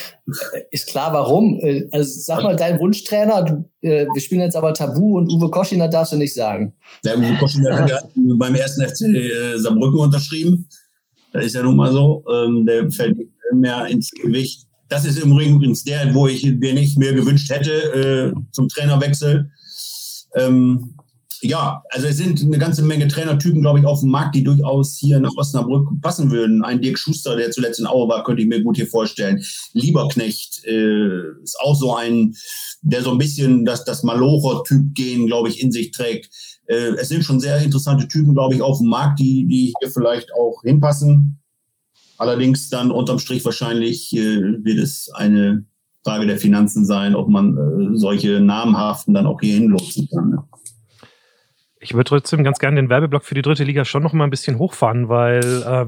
Ist klar, warum. Also sag mal, dein Wunschtrainer, wir spielen jetzt aber Tabu und Uwe Koschiner darfst du nicht sagen. Der Uwe Koschiner hat beim ersten FC Saarbrücken unterschrieben. Das ist ja nun mal so. Der fällt mehr ins Gewicht. Das ist übrigens der, wo ich mir nicht mehr gewünscht hätte zum Trainerwechsel. Ja, also es sind eine ganze Menge Trainertypen, glaube ich, auf dem Markt, die durchaus hier nach Osnabrück passen würden. Ein Dirk Schuster, der zuletzt in Aue war, könnte ich mir gut hier vorstellen. Lieberknecht ist auch so ein, der so ein bisschen das Malocher-Typ-Gen, glaube ich, in sich trägt. Es sind schon sehr interessante Typen, glaube ich, auf dem Markt, die hier vielleicht auch hinpassen. Allerdings dann unterm Strich wahrscheinlich wird es eine Frage der Finanzen sein, ob man solche namhaften dann auch hier hinlotsen kann, ne? Ich würde trotzdem ganz gerne den Werbeblock für die dritte Liga schon noch mal ein bisschen hochfahren, weil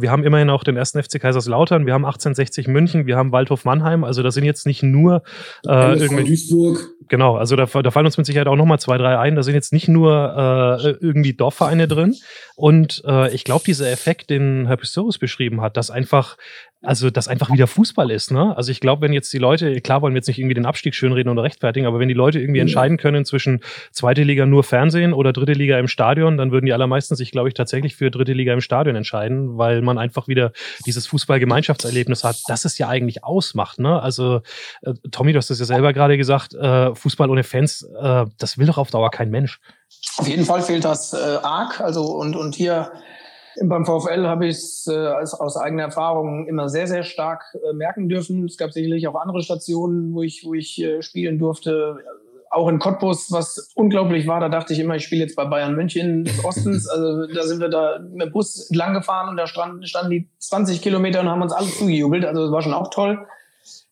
wir haben immerhin auch den ersten FC Kaiserslautern, wir haben 1860 München, wir haben Waldhof Mannheim, also das sind jetzt nicht nur irgendwie Duisburg. Genau, also da fallen uns mit Sicherheit auch noch mal 2, 3 ein, da sind jetzt nicht nur irgendwie Dorfvereine drin und ich glaube, dieser Effekt, den Herr Pistorius beschrieben hat, dass einfach wieder Fußball ist, ne? Also ich glaube, wenn jetzt die Leute, klar wollen wir jetzt nicht irgendwie den Abstieg schönreden oder rechtfertigen, aber wenn die Leute irgendwie entscheiden können zwischen zweite Liga nur Fernsehen oder dritte Liga im Stadion, dann würden die allermeisten sich, glaube ich, tatsächlich für dritte Liga im Stadion entscheiden, weil man einfach wieder dieses Fußball-Gemeinschaftserlebnis hat, das es ja eigentlich ausmacht, ne? Also Tommy, du hast das ja selber gerade gesagt, Fußball ohne Fans, das will doch auf Dauer kein Mensch. Auf jeden Fall fehlt das arg, also und hier beim VfL habe ich es aus eigener Erfahrung immer sehr, sehr stark merken dürfen. Es gab sicherlich auch andere Stationen, wo ich spielen durfte. Auch in Cottbus, was unglaublich war. Da dachte ich immer, ich spiele jetzt bei Bayern München des Ostens. Also da sind wir da mit dem Bus entlang gefahren und da standen die 20 Kilometer und haben uns alle zugejubelt. Also das war schon auch toll.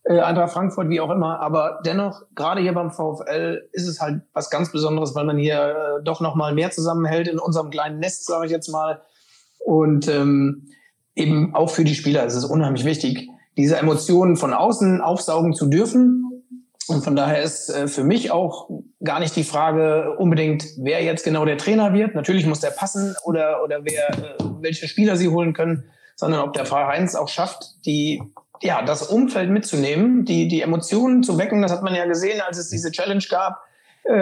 Eintracht Frankfurt, wie auch immer. Aber dennoch, gerade hier beim VfL ist es halt was ganz Besonderes, weil man hier doch nochmal mehr zusammenhält in unserem kleinen Nest, sage ich jetzt mal. Und eben auch für die Spieler ist es unheimlich wichtig, diese Emotionen von außen aufsaugen zu dürfen. Und von daher ist für mich auch gar nicht die Frage unbedingt, wer jetzt genau der Trainer wird. Natürlich muss der passen oder wer welche Spieler sie holen können, sondern ob der Verein es auch schafft, das Umfeld mitzunehmen, die Emotionen zu wecken. Das hat man ja gesehen, als es diese Challenge gab.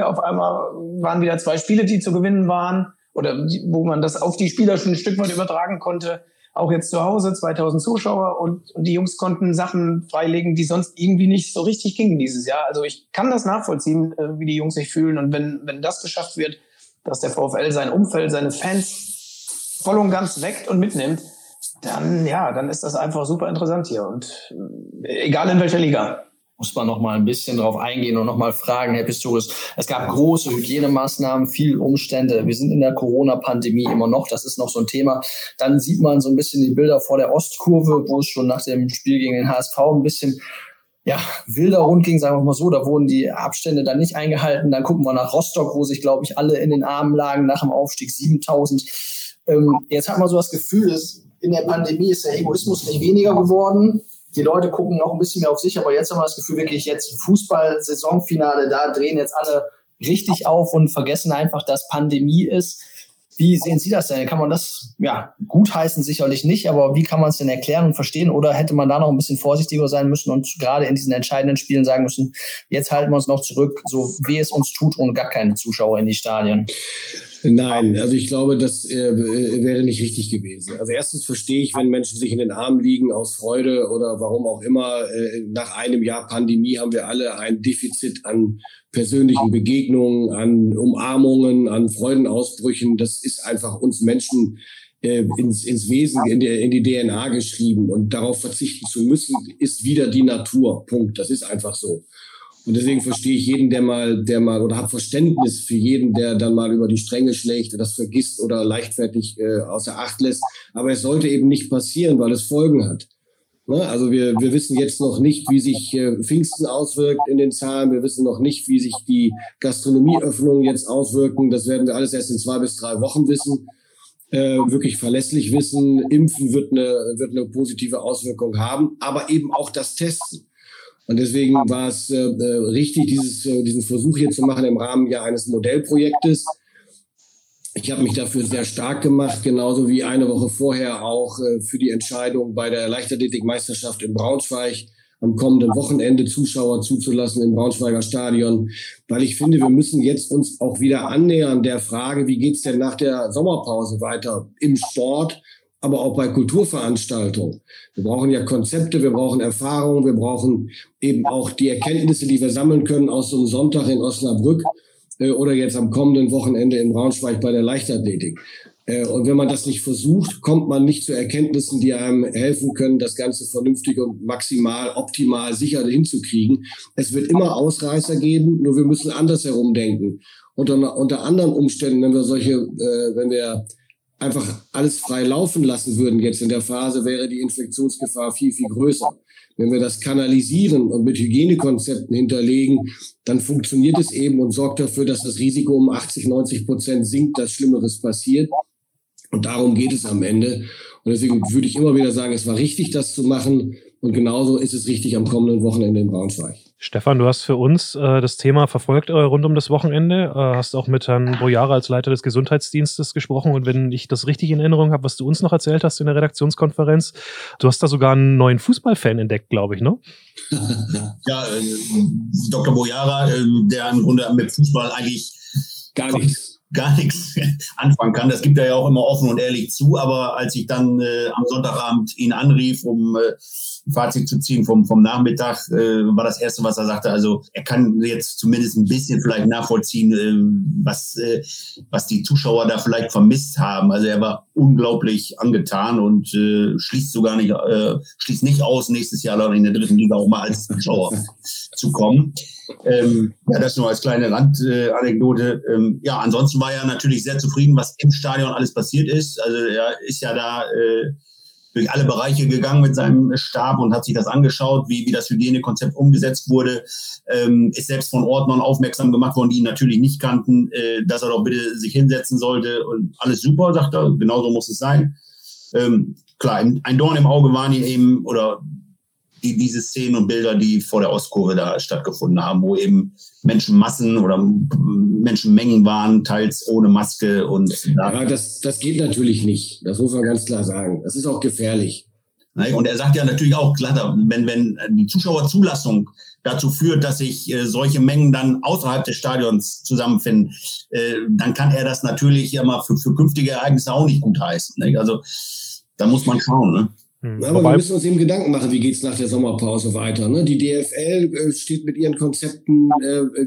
Auf einmal waren wieder 2 Spiele, die zu gewinnen waren. Oder wo man das auf die Spieler schon ein Stück weit übertragen konnte, auch jetzt zu Hause, 2000 Zuschauer und die Jungs konnten Sachen freilegen, die sonst irgendwie nicht so richtig gingen dieses Jahr. Also ich kann das nachvollziehen, wie die Jungs sich fühlen und wenn das geschafft wird, dass der VfL sein Umfeld, seine Fans voll und ganz weckt und mitnimmt, dann ist das einfach super interessant hier und egal in welcher Liga. Muss man noch mal ein bisschen drauf eingehen und noch mal fragen, Herr Pistorius. Es gab große Hygienemaßnahmen, viele Umstände. Wir sind in der Corona-Pandemie immer noch. Das ist noch so ein Thema. Dann sieht man so ein bisschen die Bilder vor der Ostkurve, wo es schon nach dem Spiel gegen den HSV ein bisschen wilder rund ging, sagen wir mal so. Da wurden die Abstände dann nicht eingehalten. Dann gucken wir nach Rostock, wo sich, glaube ich, alle in den Armen lagen nach dem Aufstieg 7000. Jetzt hat man so das Gefühl, dass in der Pandemie ist der Egoismus nicht weniger geworden. Die Leute gucken noch ein bisschen mehr auf sich, aber jetzt haben wir das Gefühl, wirklich jetzt Fußball-Saisonfinale, da drehen jetzt alle richtig auf und vergessen einfach, dass Pandemie ist. Wie sehen Sie das denn? Kann man das gutheißen? Sicherlich nicht, aber wie kann man es denn erklären und verstehen? Oder hätte man da noch ein bisschen vorsichtiger sein müssen und gerade in diesen entscheidenden Spielen sagen müssen, jetzt halten wir uns noch zurück, so wie es uns tut, und gar keine Zuschauer in die Stadien? Nein, also ich glaube, das wäre nicht richtig gewesen. Also erstens verstehe ich, wenn Menschen sich in den Armen liegen aus Freude oder warum auch immer. Nach einem Jahr Pandemie haben wir alle ein Defizit an persönlichen Begegnungen, an Umarmungen, an Freudenausbrüchen. Das ist einfach uns Menschen ins Wesen, in die DNA geschrieben. Und darauf verzichten zu müssen, ist wieder die Natur. Punkt. Das ist einfach so. Und deswegen verstehe ich jeden, der mal oder habe Verständnis für jeden, der dann mal über die Stränge schlägt oder das vergisst oder leichtfertig außer Acht lässt. Aber es sollte eben nicht passieren, weil es Folgen hat. Ne? Also wir wissen jetzt noch nicht, wie sich Pfingsten auswirkt in den Zahlen. Wir wissen noch nicht, wie sich die Gastronomieöffnungen jetzt auswirken. Das werden wir alles erst in 2 bis 3 Wochen wissen. Wirklich verlässlich wissen. Impfen wird eine positive Auswirkung haben, aber eben auch das Testen. Und deswegen war es richtig, diesen Versuch hier zu machen im Rahmen ja eines Modellprojektes. Ich habe mich dafür sehr stark gemacht, genauso wie eine Woche vorher auch für die Entscheidung bei der Leichtathletikmeisterschaft in Braunschweig am kommenden Wochenende Zuschauer zuzulassen im Braunschweiger Stadion. Weil ich finde, wir müssen jetzt uns auch wieder annähern der Frage, wie geht's denn nach der Sommerpause weiter im Sport, aber auch bei Kulturveranstaltungen. Wir brauchen ja Konzepte, wir brauchen Erfahrungen, wir brauchen eben auch die Erkenntnisse, die wir sammeln können aus so einem Sonntag in Osnabrück oder jetzt am kommenden Wochenende in Braunschweig bei der Leichtathletik. Und wenn man das nicht versucht, kommt man nicht zu Erkenntnissen, die einem helfen können, das Ganze vernünftig und maximal, optimal, sicher hinzukriegen. Es wird immer Ausreißer geben, nur wir müssen andersherum denken. Unter anderen Umständen, wenn wir einfach alles frei laufen lassen würden jetzt in der Phase, wäre die Infektionsgefahr viel, viel größer. Wenn wir das kanalisieren und mit Hygienekonzepten hinterlegen, dann funktioniert es eben und sorgt dafür, dass das Risiko um 80-90% sinkt, dass Schlimmeres passiert. Und darum geht es am Ende. Und deswegen würde ich immer wieder sagen, es war richtig, das zu machen. Und genauso ist es richtig am kommenden Wochenende in Braunschweig. Stefan, du hast für uns das Thema verfolgt rund um das Wochenende. Hast auch mit Herrn Bojara als Leiter des Gesundheitsdienstes gesprochen. Und wenn ich das richtig in Erinnerung habe, was du uns noch erzählt hast in der Redaktionskonferenz, du hast da sogar einen neuen Fußballfan entdeckt, glaube ich, ne? Ja, Dr. Bojara, der im Grunde mit Fußball eigentlich gar nichts anfangen kann. Das gibt er ja auch immer offen und ehrlich zu. Aber als ich dann am Sonntagabend ihn anrief, um ein Fazit zu ziehen vom Nachmittag, war das Erste, was er sagte. Also er kann jetzt zumindest ein bisschen vielleicht nachvollziehen, was die Zuschauer da vielleicht vermisst haben. Also er war unglaublich angetan und schließt nicht aus, nächstes Jahr in der dritten Liga auch mal als Zuschauer zu kommen. Ja, das nur als kleine Randanekdote. Ja, ansonsten war er natürlich sehr zufrieden, was im Stadion alles passiert ist. Also er ist ja da durch alle Bereiche gegangen mit seinem Stab und hat sich das angeschaut, wie das Hygienekonzept umgesetzt wurde. Ist selbst von Ordnern aufmerksam gemacht worden, die ihn natürlich nicht kannten, dass er doch bitte sich hinsetzen sollte. Und alles super, sagt er, genauso muss es sein. Klar, ein Dorn im Auge waren ihn eben, oder diese Szenen und Bilder, die vor der Ostkurve da stattgefunden haben, wo eben Menschenmassen oder Menschenmengen waren, teils ohne Maske. Und ja, das geht natürlich nicht. Das muss man ganz klar sagen. Das ist auch gefährlich. Und er sagt ja natürlich auch, klar, wenn die Zuschauerzulassung dazu führt, dass sich solche Mengen dann außerhalb des Stadions zusammenfinden, dann kann er das natürlich immer für künftige Ereignisse auch nicht gutheißen. Nicht? Also da muss man schauen, ne? Aber wir müssen uns eben Gedanken machen, wie geht's nach der Sommerpause weiter. Ne? Die DFL steht mit ihren Konzepten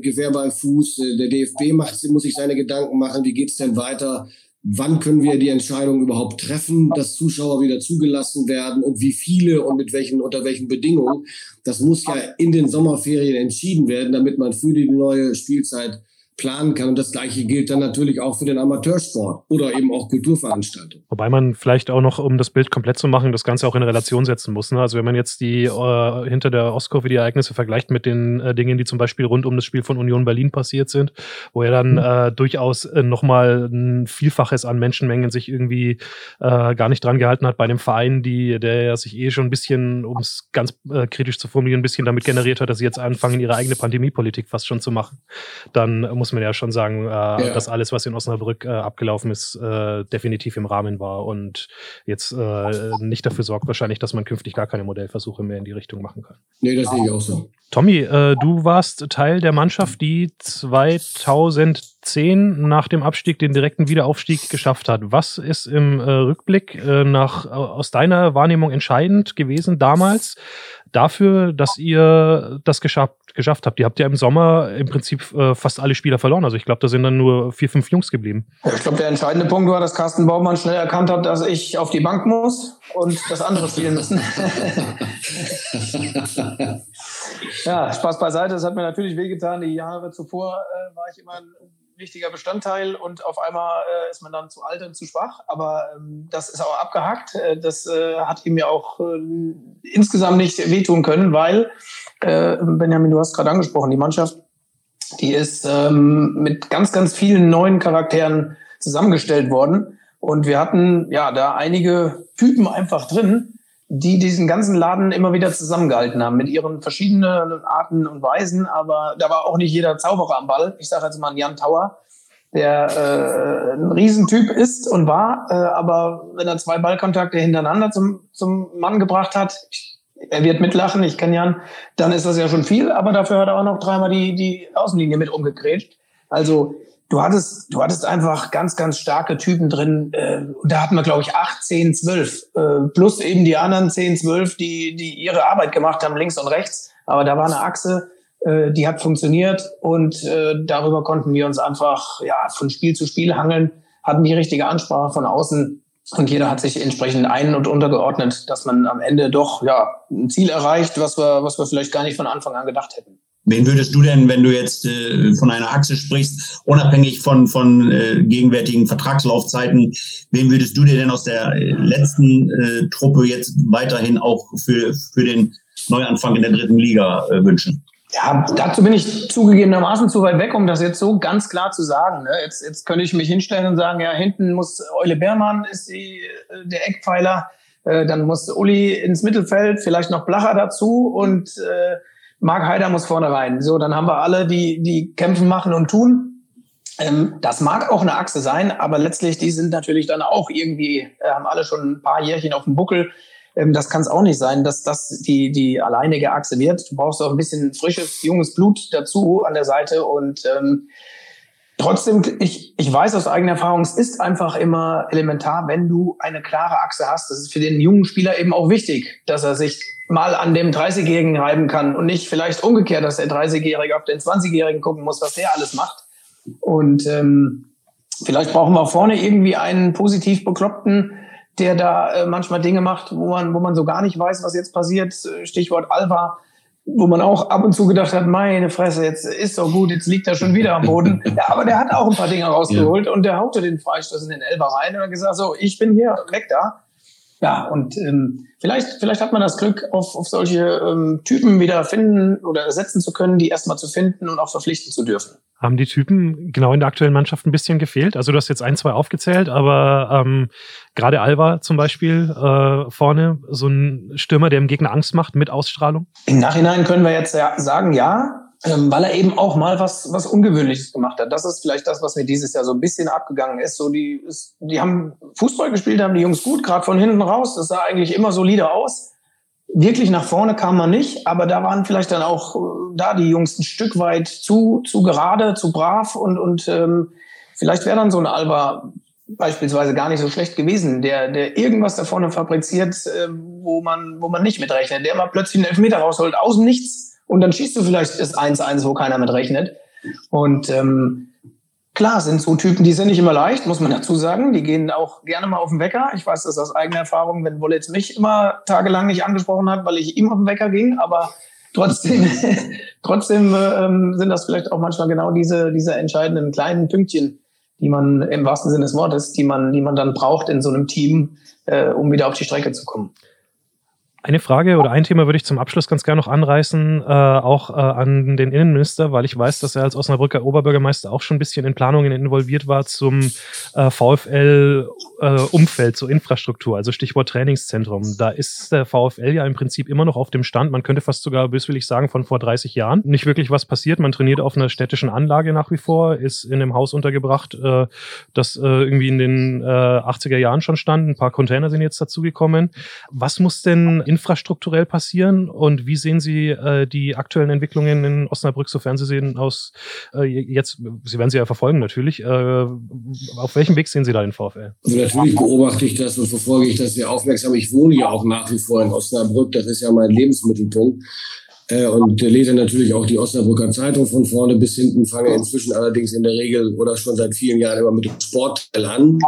Gewehr bei Fuß. Der DFB muss sich seine Gedanken machen, wie geht's denn weiter? Wann können wir die Entscheidung überhaupt treffen, dass Zuschauer wieder zugelassen werden und wie viele und unter welchen Bedingungen? Das muss ja in den Sommerferien entschieden werden, damit man für die neue Spielzeit planen kann. Und das Gleiche gilt dann natürlich auch für den Amateursport oder eben auch Kulturveranstaltungen. Wobei man vielleicht auch noch, um das Bild komplett zu machen, das Ganze auch in Relation setzen muss. Ne? Also wenn man jetzt die hinter der Ostkurve die Ereignisse vergleicht mit den Dingen, die zum Beispiel rund um das Spiel von Union Berlin passiert sind, wo ja dann durchaus nochmal ein Vielfaches an Menschenmengen sich irgendwie gar nicht dran gehalten hat bei einem Verein, der sich schon ein bisschen, um es ganz kritisch zu formulieren, ein bisschen damit generiert hat, dass sie jetzt anfangen, ihre eigene Pandemiepolitik fast schon zu machen. Dann muss man ja schon sagen, dass alles, was in Osnabrück abgelaufen ist, definitiv im Rahmen war und jetzt nicht dafür sorgt wahrscheinlich, dass man künftig gar keine Modellversuche mehr in die Richtung machen kann. Nee, das sehe ich auch so. Tommy, du warst Teil der Mannschaft, die 2010 nach dem Abstieg den direkten Wiederaufstieg geschafft hat. Was ist im Rückblick aus deiner Wahrnehmung entscheidend gewesen damals dafür, dass ihr das geschafft geschafft habt. Ihr habt ja im Sommer im Prinzip fast alle Spieler verloren. Also ich glaube, da sind dann nur 4, 5 Jungs geblieben. Ja, ich glaube, der entscheidende Punkt war, dass Carsten Baumann schnell erkannt hat, dass ich auf die Bank muss und das andere spielen müssen. Ja, Spaß beiseite. Das hat mir natürlich wehgetan. Die Jahre zuvor war ich immer ein wichtiger Bestandteil und auf einmal ist man dann zu alt und zu schwach. Aber das ist auch abgehakt. Das hat ihm ja auch insgesamt nicht wehtun können, weil, Benjamin, du hast gerade angesprochen, die Mannschaft, die ist mit ganz, ganz vielen neuen Charakteren zusammengestellt worden. Und wir hatten ja da einige Typen einfach drin, die diesen ganzen Laden immer wieder zusammengehalten haben mit ihren verschiedenen Arten und Weisen, aber da war auch nicht jeder Zauberer am Ball. Ich sage jetzt mal einen Jan Tauer, der ein Riesentyp ist und war, aber wenn er 2 Ballkontakte hintereinander zum Mann gebracht hat, er wird mitlachen, ich kenne Jan, dann ist das ja schon viel, aber dafür hat er auch noch 3-mal die Außenlinie mit umgegrätscht. Also Du hattest einfach ganz, ganz starke Typen drin. Da hatten wir, glaube ich, 8, 10, 12. Plus eben die anderen 10, 12, die ihre Arbeit gemacht haben, links und rechts. Aber da war eine Achse, die hat funktioniert. Und darüber konnten wir uns einfach ja von Spiel zu Spiel hangeln, hatten die richtige Ansprache von außen. Und jeder hat sich entsprechend ein- und untergeordnet, dass man am Ende doch ja ein Ziel erreicht, was wir vielleicht gar nicht von Anfang an gedacht hätten. Wen würdest du denn, wenn du jetzt von einer Achse sprichst, unabhängig von gegenwärtigen Vertragslaufzeiten, wen würdest du dir denn aus der letzten Truppe jetzt weiterhin auch für den Neuanfang in der dritten Liga wünschen? Ja, dazu bin ich zugegebenermaßen zu weit weg, um das jetzt so ganz klar zu sagen. Ne? Jetzt könnte ich mich hinstellen und sagen, ja, hinten muss Eule Beermann, ist der Eckpfeiler, dann muss Uli ins Mittelfeld, vielleicht noch Blacher dazu und Marc Heider muss vorne rein. So, dann haben wir alle, die kämpfen, machen und tun. Das mag auch eine Achse sein, aber letztlich, die sind natürlich dann auch irgendwie, haben alle schon ein paar Jährchen auf dem Buckel. Das kann es auch nicht sein, dass das die alleinige Achse wird. Du brauchst auch ein bisschen frisches, junges Blut dazu an der Seite und trotzdem, ich weiß aus eigener Erfahrung, es ist einfach immer elementar, wenn du eine klare Achse hast. Das ist für den jungen Spieler eben auch wichtig, dass er sich mal an dem 30-Jährigen reiben kann und nicht vielleicht umgekehrt, dass der 30-Jährige auf den 20-Jährigen gucken muss, was der alles macht. Und vielleicht brauchen wir vorne irgendwie einen positiv Bekloppten, der da manchmal Dinge macht, wo man so gar nicht weiß, was jetzt passiert. Stichwort Alva. Wo man auch ab und zu gedacht hat, meine Fresse, jetzt ist so gut, jetzt liegt er schon wieder am Boden. Ja, aber der hat auch ein paar Dinge rausgeholt und der haute den Freistoß in den Elber rein und hat gesagt, so, ich bin hier, weg da. Ja, und vielleicht hat man das Glück, auf solche Typen wieder finden oder setzen zu können, die erstmal zu finden und auch verpflichten zu dürfen. Haben die Typen genau in der aktuellen Mannschaft ein bisschen gefehlt? Also du hast jetzt 1, 2 aufgezählt, aber gerade Alva zum Beispiel vorne, so ein Stürmer, der dem Gegner Angst macht mit Ausstrahlung? Im Nachhinein können wir jetzt sagen, ja, weil er eben auch mal was Ungewöhnliches gemacht hat. Das ist vielleicht das, was mir dieses Jahr so ein bisschen abgegangen ist. So die haben Fußball gespielt, haben die Jungs gut, gerade von hinten raus. Das sah eigentlich immer solide aus. Wirklich nach vorne kam man nicht, aber da waren vielleicht dann auch da die Jungs ein Stück weit zu gerade, zu brav und vielleicht wäre dann so ein Alba beispielsweise gar nicht so schlecht gewesen, der irgendwas da vorne fabriziert, wo man nicht mitrechnet, der mal plötzlich einen Elfmeter rausholt aus dem Nichts. Und dann schießt du vielleicht das 1-1, wo keiner mit rechnet. Und klar sind so Typen, die sind nicht immer leicht, muss man dazu sagen. Die gehen auch gerne mal auf den Wecker. Ich weiß das aus eigener Erfahrung, wenn Wolle jetzt mich immer tagelang nicht angesprochen hat, weil ich ihm auf den Wecker ging. Aber trotzdem sind das vielleicht auch manchmal genau diese entscheidenden kleinen Pünktchen, die man im wahrsten Sinne des Wortes, die man dann braucht in so einem Team, um wieder auf die Strecke zu kommen. Eine Frage oder ein Thema würde ich zum Abschluss ganz gerne noch anreißen, auch an den Innenminister, weil ich weiß, dass er als Osnabrücker Oberbürgermeister auch schon ein bisschen in Planungen involviert war zum VfL-Umfeld, zur Infrastruktur, also Stichwort Trainingszentrum. Da ist der VfL ja im Prinzip immer noch auf dem Stand, man könnte fast sogar böswillig sagen, von vor 30 Jahren. Nicht wirklich was passiert, man trainiert auf einer städtischen Anlage nach wie vor, ist in einem Haus untergebracht, das irgendwie in den 80er Jahren schon stand. Ein paar Container sind jetzt dazugekommen. Was muss denn infrastrukturell passieren und wie sehen Sie die aktuellen Entwicklungen in Osnabrück, sofern Sie sehen aus jetzt, Sie werden sie ja verfolgen natürlich, auf welchem Weg sehen Sie da den VfL? Also natürlich beobachte ich das und verfolge ich das sehr aufmerksam. Ich wohne ja auch nach wie vor in Osnabrück, das ist ja mein Lebensmittelpunkt. und lese natürlich auch die Osnabrücker Zeitung von vorne bis hinten, fange inzwischen allerdings in der Regel oder schon seit vielen Jahren immer mit dem Sportteil an,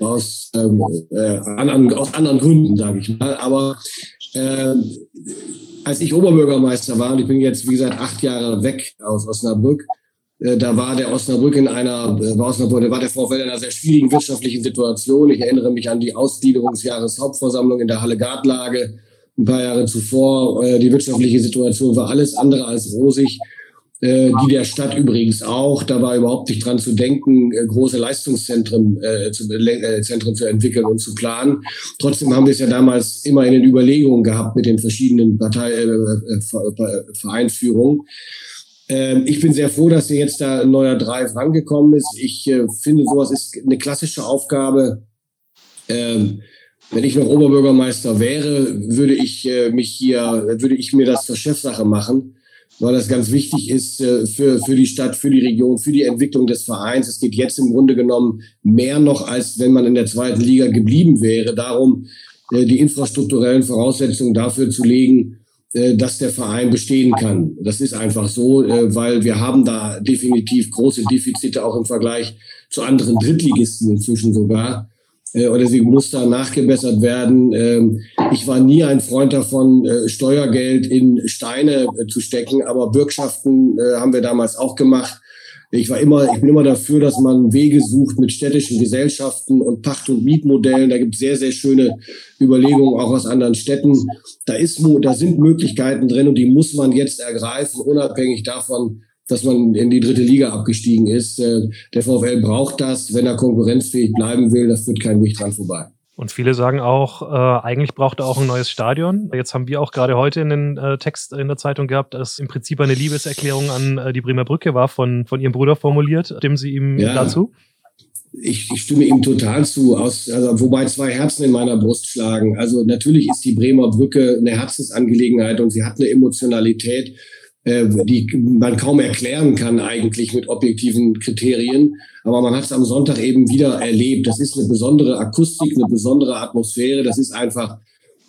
aus anderen Gründen, sage ich mal. Aber als ich Oberbürgermeister war, und ich bin jetzt, wie gesagt, 8 Jahre weg aus Osnabrück, da war der Osnabrück der VfL in einer sehr schwierigen wirtschaftlichen Situation. Ich erinnere mich an die Ausgliederungsjahreshauptversammlung in der Halle Gartlage ein paar Jahre zuvor. Die wirtschaftliche Situation war alles andere als rosig, die der Stadt übrigens auch. Da war überhaupt nicht dran zu denken, große Leistungszentren zu entwickeln und zu planen. Trotzdem haben wir es ja damals immer in den Überlegungen gehabt mit den verschiedenen Vereinsführungen. Ich bin sehr froh, dass hier jetzt da ein neuer Drive rangekommen ist. Ich finde, sowas ist eine klassische Aufgabe. Wenn ich noch Oberbürgermeister wäre, würde ich mir das zur Chefsache machen, weil das ganz wichtig ist für die Stadt, für die Region, für die Entwicklung des Vereins. Es geht jetzt im Grunde genommen mehr noch, als wenn man in der zweiten Liga geblieben wäre, darum, die infrastrukturellen Voraussetzungen dafür zu legen, dass der Verein bestehen kann. Das ist einfach so, weil wir haben da definitiv große Defizite, auch im Vergleich zu anderen Drittligisten inzwischen sogar. Und deswegen muss da nachgebessert werden. Ich war nie ein Freund davon, Steuergeld in Steine zu stecken, aber Bürgschaften haben wir damals auch gemacht. Ich bin immer dafür, dass man Wege sucht mit städtischen Gesellschaften und Pacht- und Mietmodellen. Da gibt es sehr, sehr schöne Überlegungen auch aus anderen Städten. Da sind Möglichkeiten drin und die muss man jetzt ergreifen, unabhängig davon, dass man in die dritte Liga abgestiegen ist. Der VfL braucht das, wenn er konkurrenzfähig bleiben will. Da führt kein Weg dran vorbei. Und viele sagen auch, eigentlich braucht er auch ein neues Stadion. Jetzt haben wir auch gerade heute einen Text in der Zeitung gehabt, dass im Prinzip eine Liebeserklärung an die Bremer Brücke war, von ihrem Bruder formuliert. Stimmen Sie ihm dazu? Ich stimme ihm total zu, wobei 2 Herzen in meiner Brust schlagen. Also natürlich ist die Bremer Brücke eine Herzensangelegenheit und sie hat eine Emotionalität, die man kaum erklären kann eigentlich mit objektiven Kriterien. Aber man hat es am Sonntag eben wieder erlebt. Das ist eine besondere Akustik, eine besondere Atmosphäre. Das ist einfach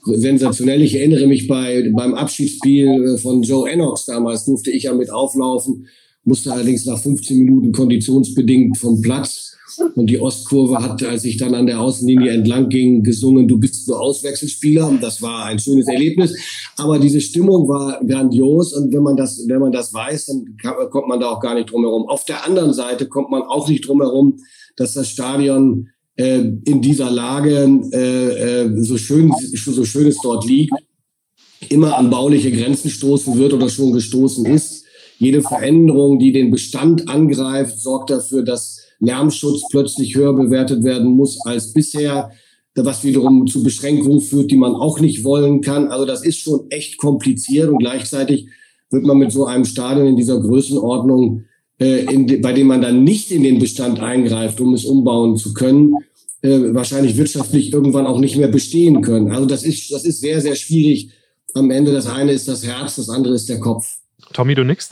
sensationell. Ich erinnere mich beim Abschiedsspiel von Joe Enox damals, durfte ich ja mit auflaufen, musste allerdings nach 15 Minuten konditionsbedingt vom Platz. Und die Ostkurve hat, als ich dann an der Außenlinie entlang ging, gesungen, du bist nur Auswechselspieler. Und das war ein schönes Erlebnis. Aber diese Stimmung war grandios. Und wenn man das weiß, dann kommt man da auch gar nicht drum herum. Auf der anderen Seite kommt man auch nicht drum herum, dass das Stadion in dieser Lage, so schön es dort liegt, immer an bauliche Grenzen stoßen wird oder schon gestoßen ist. Jede Veränderung, die den Bestand angreift, sorgt dafür, dass Lärmschutz plötzlich höher bewertet werden muss als bisher, was wiederum zu Beschränkungen führt, die man auch nicht wollen kann. Also das ist schon echt kompliziert und gleichzeitig wird man mit so einem Stadion in dieser Größenordnung, bei dem man dann nicht in den Bestand eingreift, um es umbauen zu können, wahrscheinlich wirtschaftlich irgendwann auch nicht mehr bestehen können. Also das ist sehr, sehr schwierig. Am Ende das eine ist das Herz, das andere ist der Kopf. Tommy, du nix?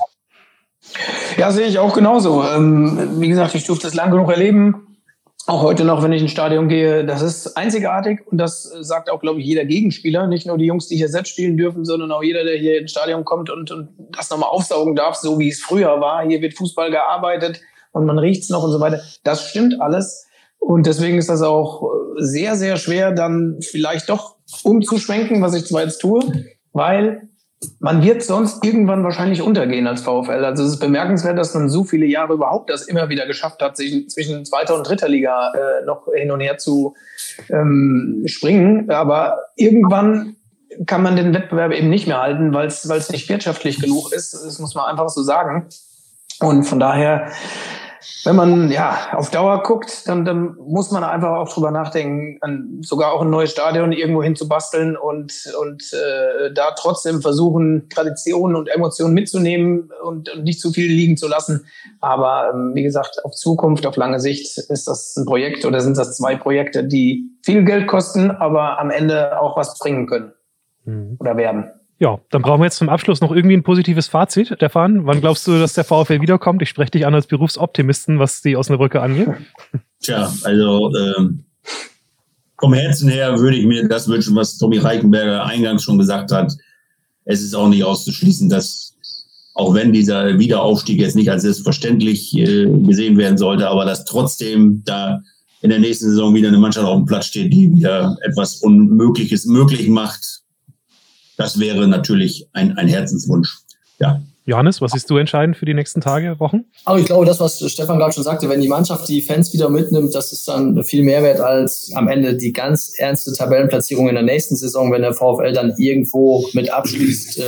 Ja, sehe ich auch genauso. Wie gesagt, ich durfte das lang genug erleben. Auch heute noch, wenn ich ins Stadion gehe, das ist einzigartig. Und das sagt auch, glaube ich, jeder Gegenspieler. Nicht nur die Jungs, die hier selbst spielen dürfen, sondern auch jeder, der hier ins Stadion kommt und das nochmal aufsaugen darf, so wie es früher war. Hier wird Fußball gearbeitet und man riecht's noch und so weiter. Das stimmt alles. Und deswegen ist das auch sehr, sehr schwer, dann vielleicht doch umzuschwenken, was ich zwar jetzt tue, weil man wird sonst irgendwann wahrscheinlich untergehen als VfL. Also es ist bemerkenswert, dass man so viele Jahre überhaupt das immer wieder geschafft hat, sich zwischen 2. und 3. Liga noch hin und her zu springen. Aber irgendwann kann man den Wettbewerb eben nicht mehr halten, weil es nicht wirtschaftlich genug ist. Das muss man einfach so sagen. Und von daher, wenn man auf Dauer guckt, dann muss man einfach auch drüber nachdenken, sogar auch ein neues Stadion irgendwo hinzubasteln und da trotzdem versuchen, Traditionen und Emotionen mitzunehmen und nicht zu viel liegen zu lassen. Aber wie gesagt, auf Zukunft, auf lange Sicht ist das ein Projekt oder sind das 2 Projekte, die viel Geld kosten, aber am Ende auch was bringen können oder werden. Ja, dann brauchen wir jetzt zum Abschluss noch irgendwie ein positives Fazit. Stefan, wann glaubst du, dass der VfL wiederkommt? Ich spreche dich an als Berufsoptimisten, was die Osnabrücker angeht. Tja, also vom Herzen her würde ich mir das wünschen, was Tommy Reichenberger eingangs schon gesagt hat. es ist auch nicht auszuschließen, dass, auch wenn dieser Wiederaufstieg jetzt nicht als selbstverständlich gesehen werden sollte, aber dass trotzdem da in der nächsten Saison wieder eine Mannschaft auf dem Platz steht, die wieder etwas Unmögliches möglich macht. Das wäre natürlich ein Herzenswunsch. Ja. Johannes, was siehst du entscheidend für die nächsten Tage, Wochen? Aber ich glaube, das, was Stefan gerade schon sagte, wenn die Mannschaft die Fans wieder mitnimmt, das ist dann viel mehr wert als am Ende die ganz ernste Tabellenplatzierung in der nächsten Saison, wenn der VfL dann irgendwo mit abschließt,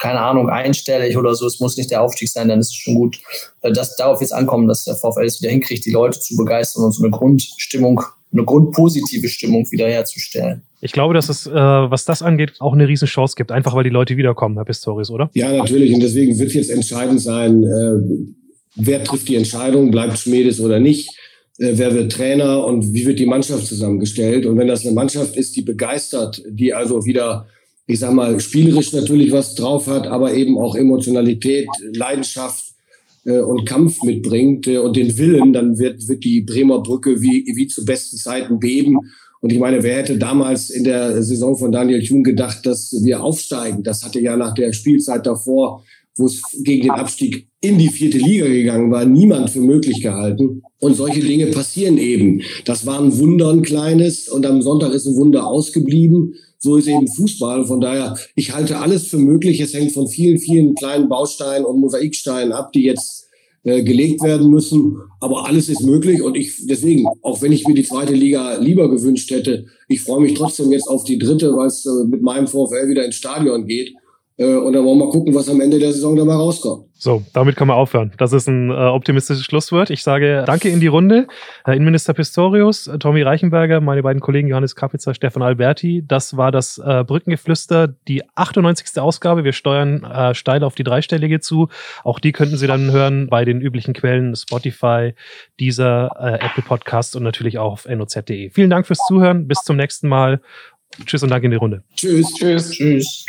keine Ahnung, einstellig oder so, es muss nicht der Aufstieg sein, dann ist es schon gut. Dass darauf jetzt ankommen, dass der VfL es wieder hinkriegt, die Leute zu begeistern und so eine Grundstimmung, eine grundpositive Stimmung wiederherzustellen. Ich glaube, dass es, was das angeht, auch eine riesen Chance gibt, einfach weil die Leute wiederkommen, Herr Pistorius, oder? Ja, natürlich. Und deswegen wird jetzt entscheidend sein, wer trifft die Entscheidung, bleibt Schmedes oder nicht, wer wird Trainer und wie wird die Mannschaft zusammengestellt. Und wenn das eine Mannschaft ist, die begeistert, die also wieder, ich sag mal, spielerisch natürlich was drauf hat, aber eben auch Emotionalität, Leidenschaft und Kampf mitbringt und den Willen, dann wird die Bremer Brücke wie zu besten Zeiten beben. Und ich meine, wer hätte damals in der Saison von Daniel Tune gedacht, dass wir aufsteigen? Das hatte ja nach der Spielzeit davor, wo es gegen den Abstieg in die 4. Liga gegangen war, niemand für möglich gehalten. Und solche Dinge passieren eben. Das war ein Wunder, ein kleines. Und am Sonntag ist ein Wunder ausgeblieben. So ist eben Fußball. Von daher, ich halte alles für möglich. Es hängt von vielen, vielen kleinen Bausteinen und Mosaiksteinen ab, die jetzt gelegt werden müssen. Aber alles ist möglich und deswegen, auch wenn ich mir die 2. Liga lieber gewünscht hätte, ich freue mich trotzdem jetzt auf die 3., weil es mit meinem VfL wieder ins Stadion geht. Und dann wollen wir mal gucken, was am Ende der Saison da mal rauskommt. So, damit kann man aufhören. Das ist ein optimistisches Schlusswort. Ich sage danke in die Runde. Herr Innenminister Pistorius, Tommy Reichenberger, meine beiden Kollegen Johannes Kapitza, Stefan Alberti. Das war das Brückengeflüster, die 98. Ausgabe. Wir steuern steil auf die 3-stellige zu. Auch die könnten Sie dann hören bei den üblichen Quellen Spotify, Deezer, Apple Podcast und natürlich auch auf noz.de. Vielen Dank fürs Zuhören. Bis zum nächsten Mal. Tschüss und danke in die Runde. Tschüss. Tschüss. Tschüss.